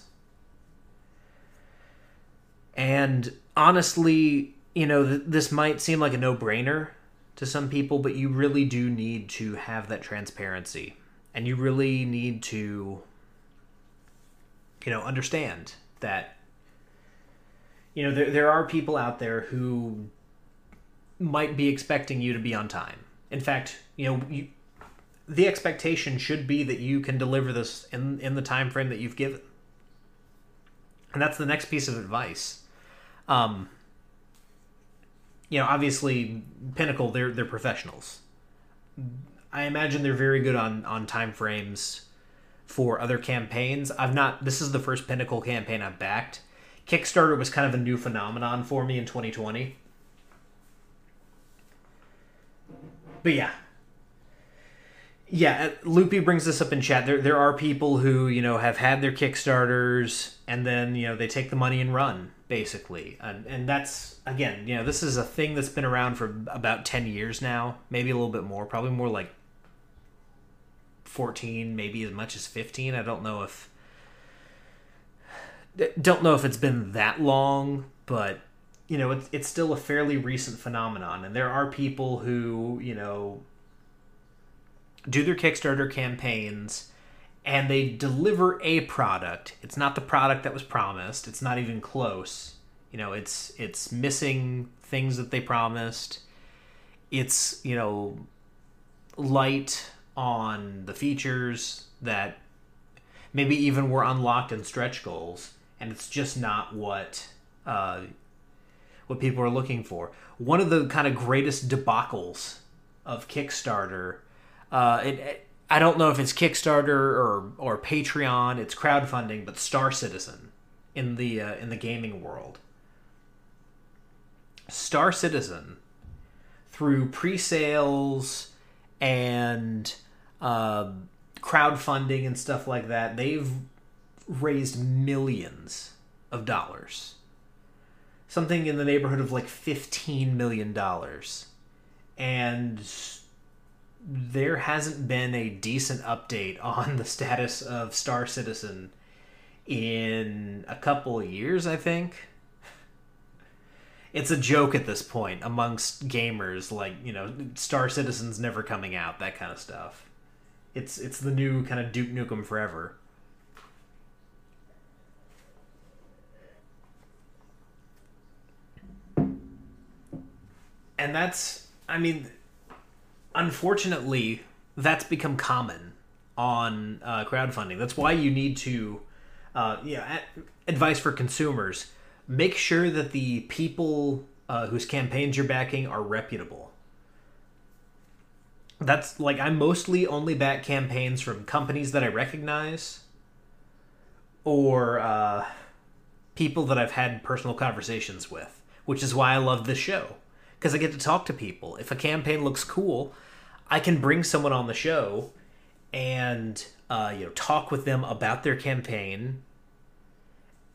And honestly, you know, this might seem like a no-brainer to some people, but you really do need to have that transparency. And you really need to, you know, understand that, you know, there are people out there who might be expecting you to be on time. In fact, you know, the expectation should be that you can deliver this in the time frame that you've given. And that's the next piece of advice. You know, obviously, Pinnacle, they're professionals. I imagine they're very good on time frames for other campaigns. This is the first Pinnacle campaign I've backed. Kickstarter was kind of a new phenomenon for me in 2020. But yeah. Yeah, Loopy brings this up in chat. There are people who, you know, have had their Kickstarters and then, you know, they take the money and run, basically. And that's, again, you know, this is a thing that's been around for about 10 years now. Maybe a little bit more. Probably more like 14, maybe as much as 15. I don't know if it's been that long, but, you know, it's still a fairly recent phenomenon. And there are people who, you know, do their Kickstarter campaigns, and they deliver a product. It's not the product that was promised. It's not even close. You know, it's missing things that they promised. It's, you know, light on the features that maybe even were unlocked in stretch goals, and it's just not what people are looking for. One of the kind of greatest debacles of Kickstarter. I don't know if it's Kickstarter or Patreon, it's crowdfunding, but Star Citizen in the gaming world. Star Citizen, through pre-sales and crowdfunding and stuff like that, they've raised millions of dollars. Something in the neighborhood of like $15 million. And there hasn't been a decent update on the status of Star Citizen in a couple of years, I think. It's a joke at this point amongst gamers, like, you know, Star Citizen's never coming out, that kind of stuff. It's the new kind of Duke Nukem Forever. And that's, I mean, unfortunately, that's become common on crowdfunding. That's why you need to, advice for consumers, make sure that the people whose campaigns you're backing are reputable. That's, like, I mostly only back campaigns from companies that I recognize or people that I've had personal conversations with, which is why I love this show. Because I get to talk to people. If a campaign looks cool, I can bring someone on the show and talk with them about their campaign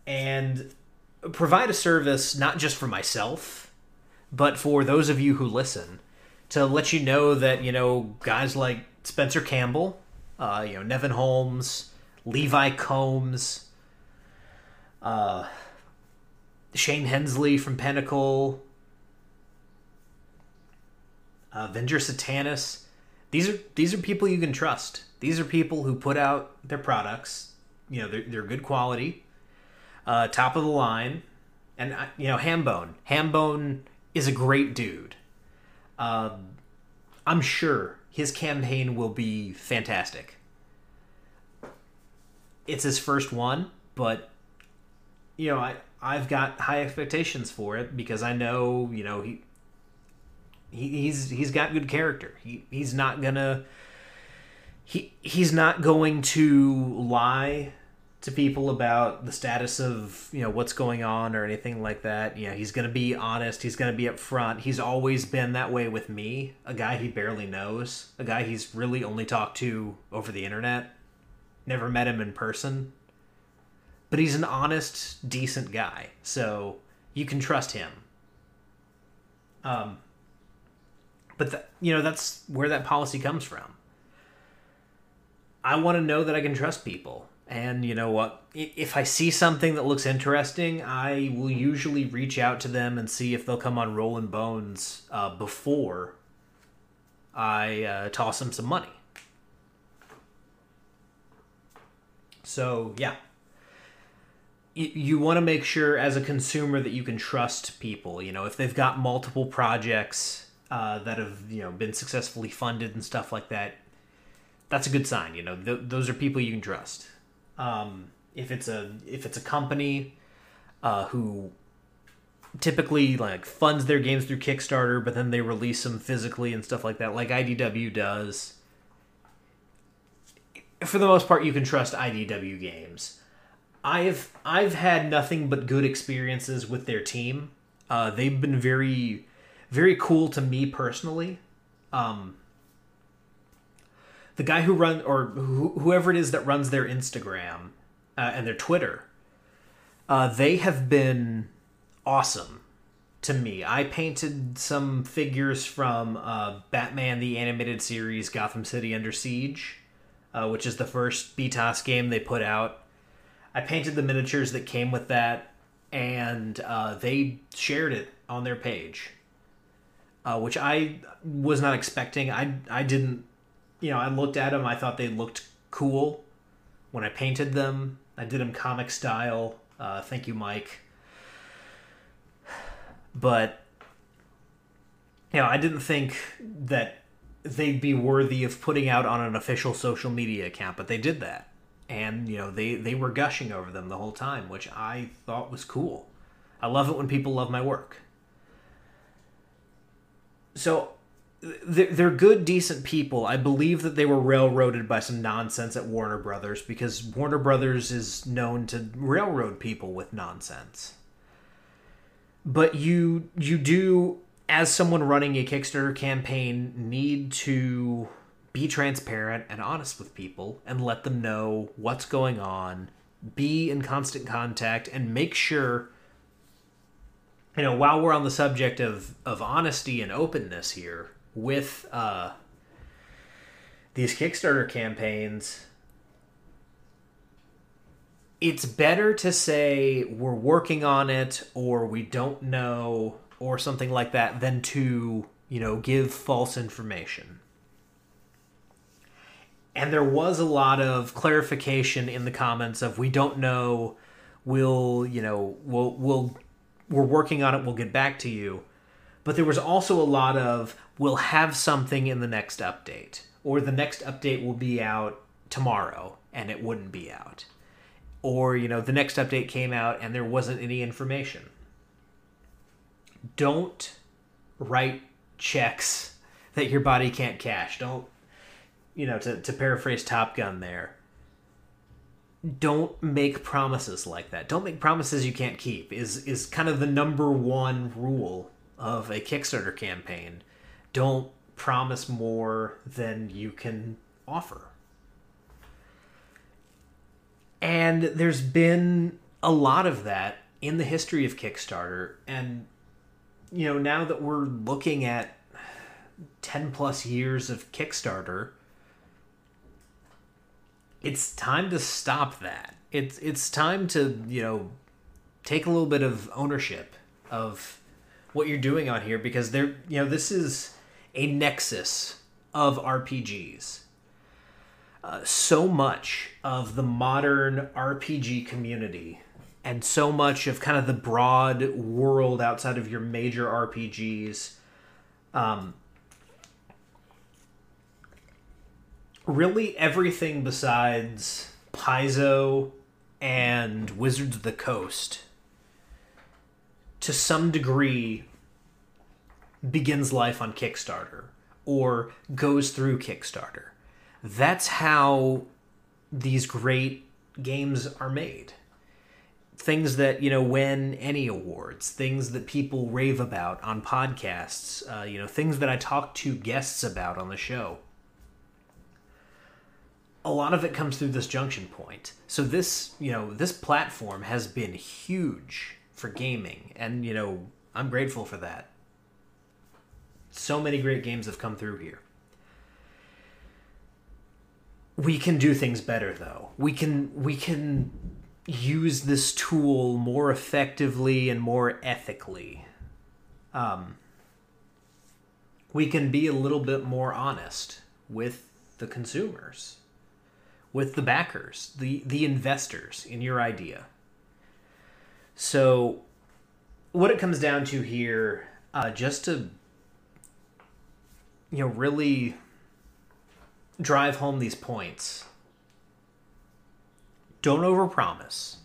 and provide a service not just for myself, but for those of you who listen, to let you know that, you know, guys like Spencer Campbell, Nevin Holmes, Levi Combs, Shane Hensley from Pinnacle, Venger Satanis, these are people you can trust. These are people who put out their products. You know, they're good quality, top of the line, and you know, Hambone is a great dude. I'm sure his campaign will be fantastic. It's his first one, but you know, I've got high expectations for it because I know, you know, he's got good character. He's not going to lie to people about the status of, you know, what's going on or anything like that. You know, he's going to be honest. He's going to be upfront. He's always been that way with me, a guy he barely knows, a guy he's really only talked to over the internet, never met him in person. But he's an honest, decent guy, so you can trust him. But, that's where that policy comes from. I want to know that I can trust people. And you know what? If I see something that looks interesting, I will usually reach out to them and see if they'll come on Rolling Bones before I toss them some money. So, yeah. You want to make sure as a consumer that you can trust people. You know, if they've got multiple projects that have, you know, been successfully funded and stuff like that, that's a good sign. You know, those are people you can trust. If it's a company who typically like funds their games through Kickstarter, but then they release them physically and stuff like that, like IDW does. For the most part, you can trust IDW Games. I've had nothing but good experiences with their team. They've been very, very cool to me personally. The guy who whoever it is that runs their Instagram and their Twitter, they have been awesome to me. I painted some figures from Batman the Animated Series, Gotham City Under Siege, which is the first BTOS game they put out. I painted the miniatures that came with that, and they shared it on their page, which I was not expecting. I didn't, you know, I looked at them. I thought they looked cool when I painted them. I did them comic style. Thank you, Mike. But, you know, I didn't think that they'd be worthy of putting out on an official social media account, but they did that. And, you know, they were gushing over them the whole time, which I thought was cool. I love it when people love my work. So, they're good, decent people. I believe that they were railroaded by some nonsense at Warner Brothers, because Warner Brothers is known to railroad people with nonsense. But you do, as someone running a Kickstarter campaign, need to be transparent and honest with people and let them know what's going on. Be in constant contact and make sure, you know, while we're on the subject of honesty and openness here with these Kickstarter campaigns, it's better to say we're working on it or we don't know or something like that than to, you know, give false information. And there was a lot of clarification in the comments of, we don't know, we're working on it, we'll get back to you. But there was also a lot of, we'll have something in the next update. Or the next update will be out tomorrow, and it wouldn't be out. Or, you know, the next update came out and there wasn't any information. Don't write checks that your body can't cash. Don't. You know, to paraphrase Top Gun there, don't make promises like that. Don't make promises you can't keep is kind of the number one rule of a Kickstarter campaign. Don't promise more than you can offer. And there's been a lot of that in the history of Kickstarter. And, you know, now that we're looking at 10 plus years of Kickstarter, it's time to stop that. It's time to, you know, take a little bit of ownership of what you're doing on here, because they're, you know, this is a nexus of RPGs. So much of the modern RPG community and so much of kind of the broad world outside of your major RPGs really, everything besides Paizo and Wizards of the Coast, to some degree, begins life on Kickstarter or goes through Kickstarter. That's how these great games are made. Things that, you know, win Emmy awards, things that people rave about on podcasts, you know, things that I talk to guests about on the show. A lot of it comes through this junction point. So this, you know, this platform has been huge for gaming. And, you know, I'm grateful for that. So many great games have come through here. We can do things better, though. We can use this tool more effectively and more ethically. We can be a little bit more honest with the consumers, with the backers, the investors in your idea. So what it comes down to here, just to, you know, really drive home these points. Don't overpromise.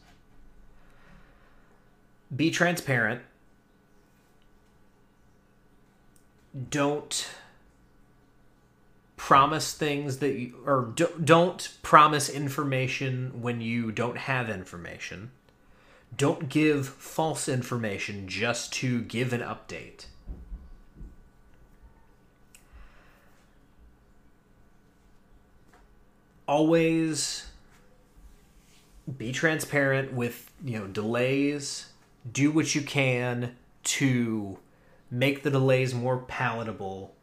Be transparent. Don't promise things that you... Or don't promise information when you don't have information. Don't give false information just to give an update. Always be transparent with, you know, delays. Do what you can to make the delays more palatable.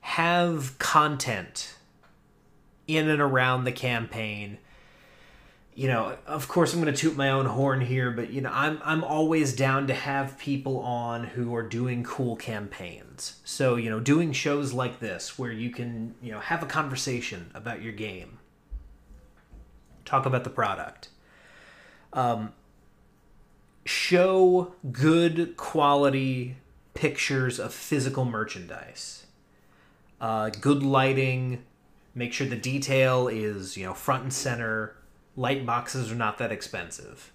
Have content in and around the campaign. You know, of course, I'm going to toot my own horn here, but, you know, I'm always down to have people on who are doing cool campaigns. So, you know, doing shows like this where you can, you know, have a conversation about your game. Talk about the product. Show good quality pictures of physical merchandise. Good lighting. Make sure the detail is, you know, front and center. Light boxes are not that expensive,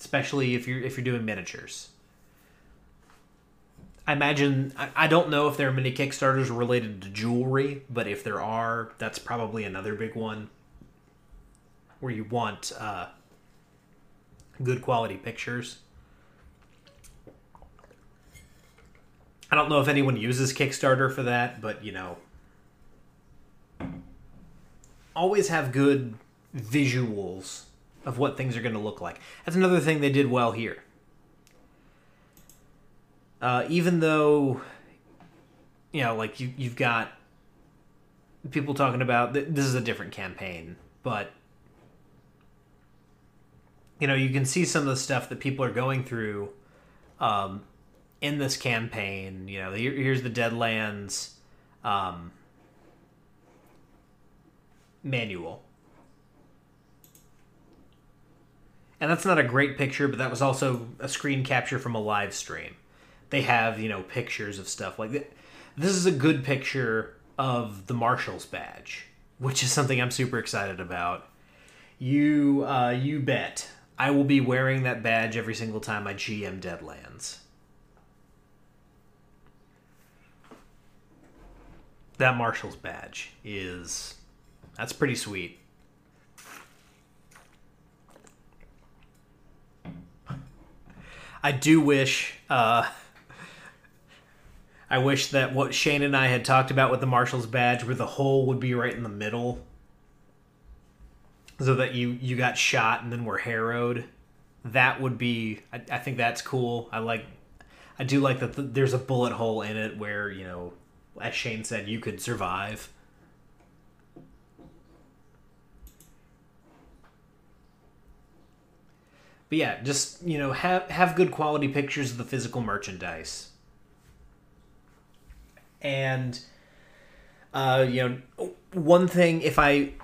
especially if you're doing miniatures. I imagine, I don't know if there are many Kickstarters related to jewelry, but if there are, that's probably another big one where you want good quality pictures. I don't know if anyone uses Kickstarter for that, but, you know, always have good visuals of what things are going to look like. That's another thing they did well here. Even though, you know, like you've got people talking about this is a different campaign, but, you know, you can see some of the stuff that people are going through in this campaign. You know, here's the Deadlands manual. And that's not a great picture, but that was also a screen capture from a live stream. They have, you know, pictures of stuff like that. This is a good picture of the Marshal's badge, which is something I'm super excited about. You bet. I will be wearing that badge every single time I GM Deadlands. That Marshal's badge is... That's pretty sweet. I do wish... I wish that what Shane and I had talked about with the Marshal's badge, where the hole would be right in the middle, so that you got shot and then were harrowed. That would be... I think that's cool. I do like that there's a bullet hole in it where, you know, as Shane said, you could survive. But yeah, just, you know, have good quality pictures of the physical merchandise. And, you know, one thing, if I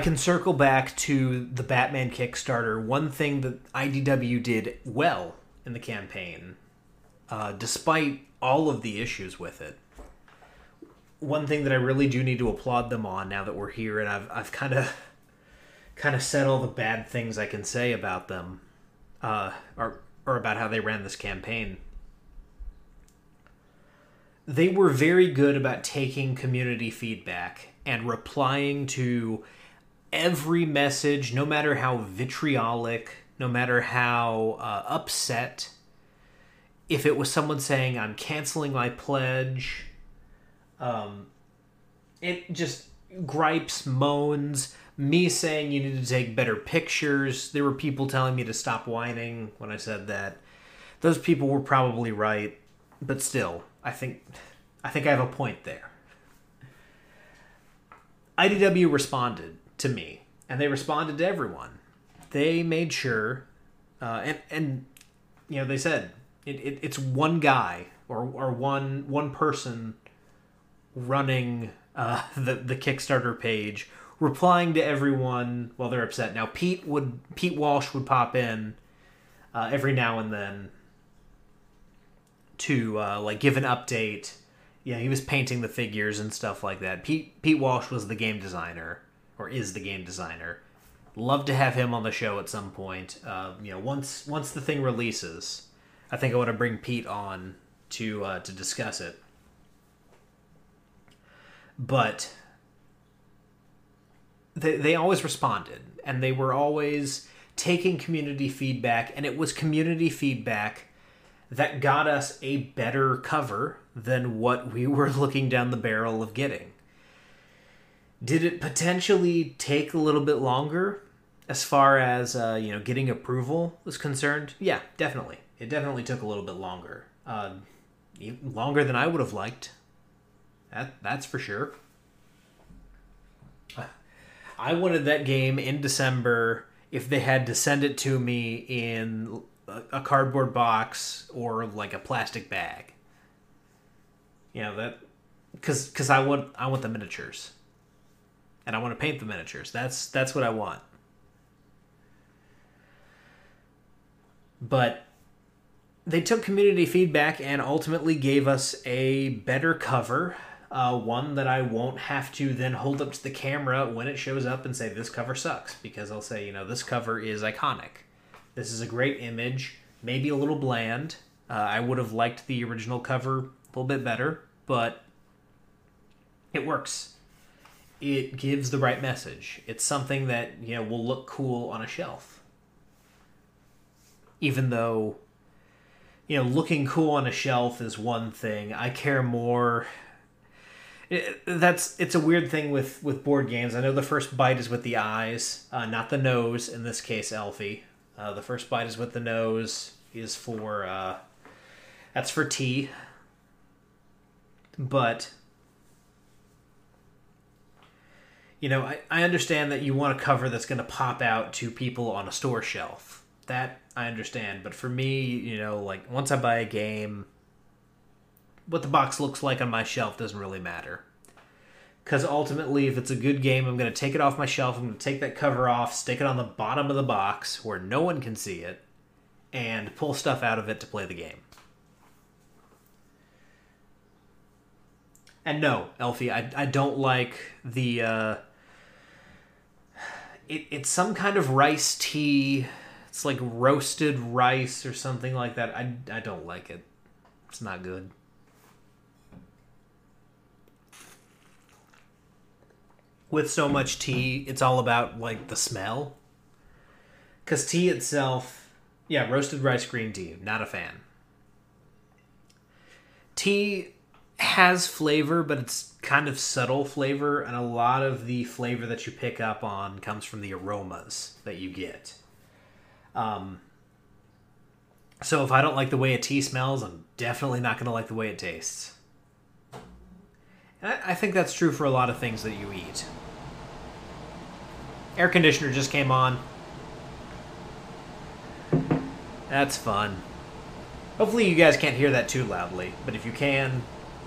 can circle back to the Batman Kickstarter, one thing that IDW did well in the campaign, despite all of the issues with it, one thing that I really do need to applaud them on now that we're here, and I've kind of said all the bad things I can say about them, or about how they ran this campaign. They were very good about taking community feedback and replying to every message, no matter how vitriolic, no matter how upset. If it was someone saying, I'm canceling my pledge, it just gripes, moans, me saying you need to take better pictures. There were people telling me to stop whining when I said that. Those people were probably right, but still, I think I have a point there. IDW responded to me, and they responded to everyone. They made sure, and you know, they said it's one guy or one person running the Kickstarter page, replying to everyone while they're upset. Now Pete Walsh would pop in every now and then to like give an update. Yeah, he was painting the figures and stuff like that. Pete Walsh was the game designer, or is the game designer. Love to have him on the show at some point. You know, once the thing releases, I think I want to bring Pete on to discuss it. But they always responded, and they were always taking community feedback, and it was community feedback that got us a better cover than what we were looking down the barrel of getting. Did it potentially take a little bit longer as far as you know, getting approval was concerned? Yeah, definitely. It definitely took a little bit longer. Longer than I would have liked. That's for sure. I wanted that game in December. If they had to send it to me in a cardboard box or like a plastic bag, you know, that because I want the miniatures, and I want to paint the miniatures. That's what I want. But they took community feedback and ultimately gave us a better cover, one that I won't have to then hold up to the camera when it shows up and say this cover sucks, because I'll say, you know, this cover is iconic. This is a great image, maybe a little bland. I would have liked the original cover a little bit better, but it works. It gives the right message. It's something that, you know, will look cool on a shelf. Even though, you know, looking cool on a shelf is one thing. I care more. It's a weird thing with board games. I know the first bite is with the eyes, not the nose. In this case, Elfie. The first bite is with the nose, is for, that's for tea. But, you know, I understand that you want a cover that's going to pop out to people on a store shelf. That I understand. But for me, you know, like, once I buy a game, what the box looks like on my shelf doesn't really matter. Because ultimately, if it's a good game, I'm going to take it off my shelf, I'm going to take that cover off, stick it on the bottom of the box where no one can see it, and pull stuff out of it to play the game. And no, Elfie, I don't like the... It's some kind of rice tea. It's like roasted rice or something like that. I don't like it. It's not good. With so much tea, it's all about, like, the smell. Because tea itself... Yeah, roasted rice, green tea. Not a fan. Tea has flavor, but it's kind of subtle flavor, and a lot of the flavor that you pick up on comes from the aromas that you get. So if I don't like the way a tea smells, I'm definitely not going to like the way it tastes. And I think that's true for a lot of things that you eat. Air conditioner just came on. That's fun. Hopefully you guys can't hear that too loudly, but if you can,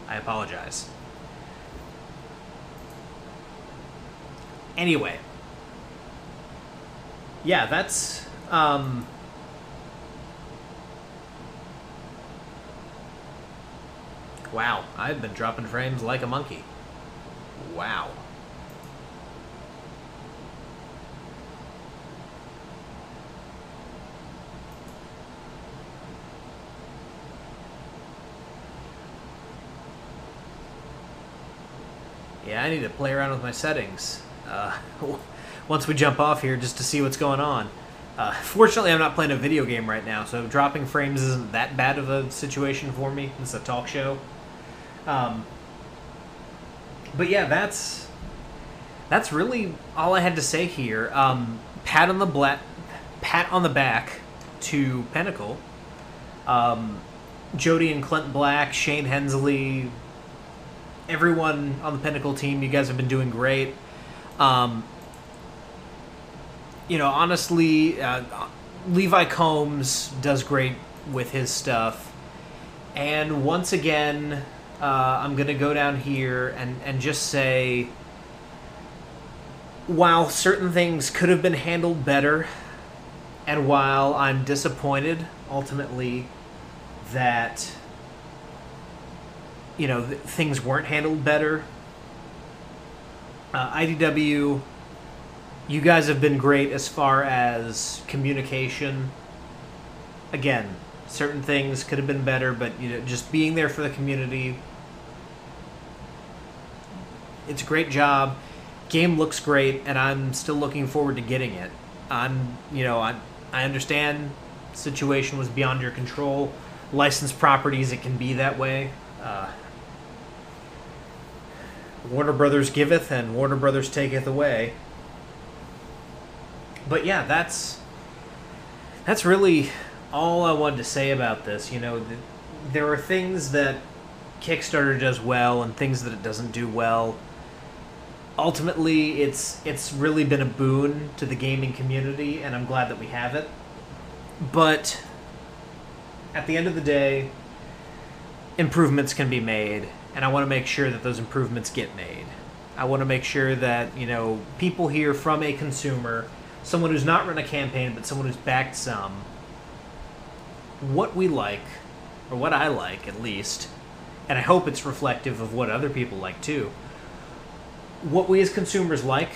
I apologize. Anyway. Yeah, that's... Wow, I've been dropping frames like a monkey. Wow. Yeah, I need to play around with my settings. Once we jump off here, just to see what's going on. Fortunately, I'm not playing a video game right now, so dropping frames isn't that bad of a situation for me. It's a talk show. But yeah, that's really all I had to say here. Pat on the back to Pinnacle, Jody and Clint Black, Shane Hensley, everyone on the Pinnacle team. You guys have been doing great. You know, honestly, Levi Combs does great with his stuff. And once again, I'm going to go down here and just say, while certain things could have been handled better, and while I'm disappointed, ultimately, that, you know, things weren't handled better, IDW, you guys have been great as far as communication. Again, certain things could have been better, but, you know, just being there for the community, it's a great job. Game looks great, and I'm still looking forward to getting it. I understand the situation was beyond your control. Licensed properties, it can be that way. Warner Brothers giveth, and Warner Brothers taketh away. But yeah, that's really all I wanted to say about this. You know, there are things that Kickstarter does well and things that it doesn't do well. Ultimately, it's really been a boon to the gaming community, and I'm glad that we have it. But at the end of the day, improvements can be made, and I want to make sure that those improvements get made. I want to make sure that, you know, people hear from a consumer, someone who's not run a campaign, but someone who's backed some, what we like, or what I like at least, and I hope it's reflective of what other people like too, what we as consumers like,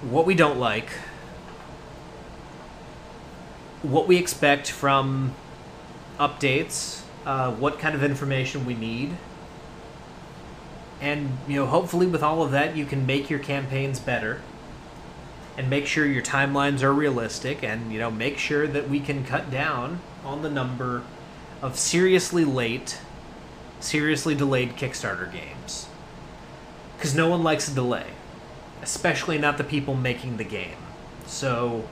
what we don't like, what we expect from updates, what kind of information we need. And, you know, hopefully with all of that, you can make your campaigns better and make sure your timelines are realistic and, you know, make sure that we can cut down on the number of seriously late, seriously delayed Kickstarter games. Because no one likes a delay, especially not the people making the game. So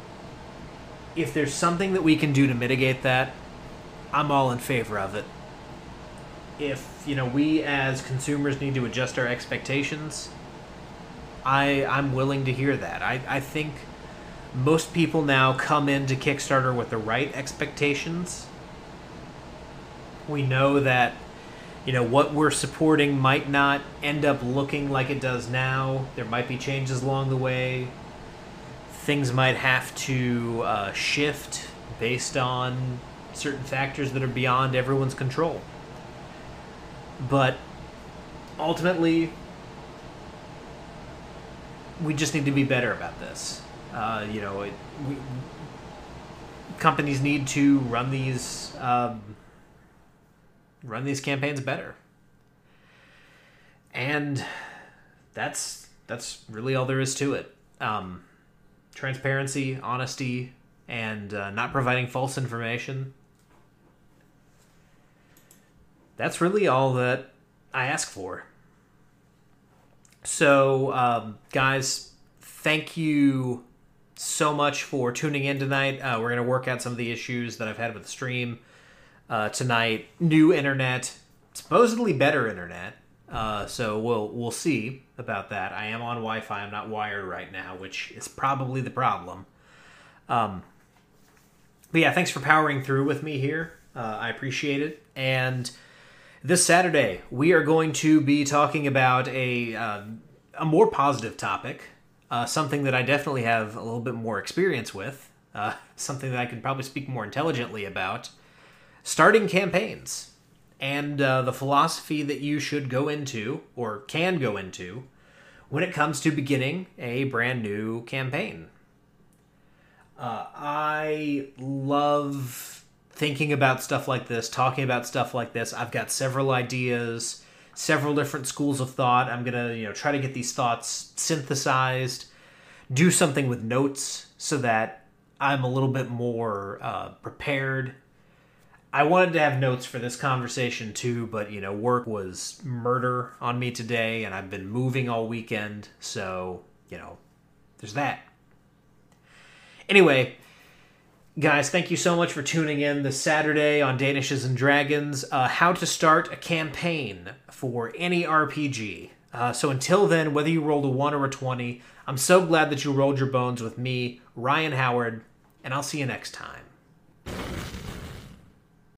if there's something that we can do to mitigate that, I'm all in favor of it. If, you know, we as consumers need to adjust our expectations, I'm willing to hear that. I think most people now come into Kickstarter with the right expectations. We know that, you know, what we're supporting might not end up looking like it does now. There might be changes along the way. Things might have to shift based on certain factors that are beyond everyone's control. But ultimately, we just need to be better about this. You know, companies need to run these campaigns better, and that's really all there is to it. Transparency, honesty, and not providing false information. That's really all that I ask for. So, guys, thank you so much for tuning in tonight. We're going to work out some of the issues that I've had with the stream tonight. New internet, supposedly better internet. So we'll see about that. I am on Wi-Fi. I'm not wired right now, which is probably the problem. But yeah, thanks for powering through with me here. I appreciate it. And this Saturday, we are going to be talking about a more positive topic, something that I definitely have a little bit more experience with, something that I could probably speak more intelligently about, starting campaigns, and the philosophy that you should go into, or can go into, when it comes to beginning a brand new campaign. I love thinking about stuff like this, talking about stuff like this. I've got several ideas, several different schools of thought. I'm going to, you know, try to get these thoughts synthesized, do something with notes so that I'm a little bit more prepared. I wanted to have notes for this conversation too, but, you know, work was murder on me today, and I've been moving all weekend, so, you know, there's that. Anyway, guys, thank you so much for tuning in this Saturday on Danishes and Dragons. How to start a campaign for any RPG. So until then, whether you rolled a 1 or a 20, I'm so glad that you rolled your bones with me, Ryan Howard, and I'll see you next time.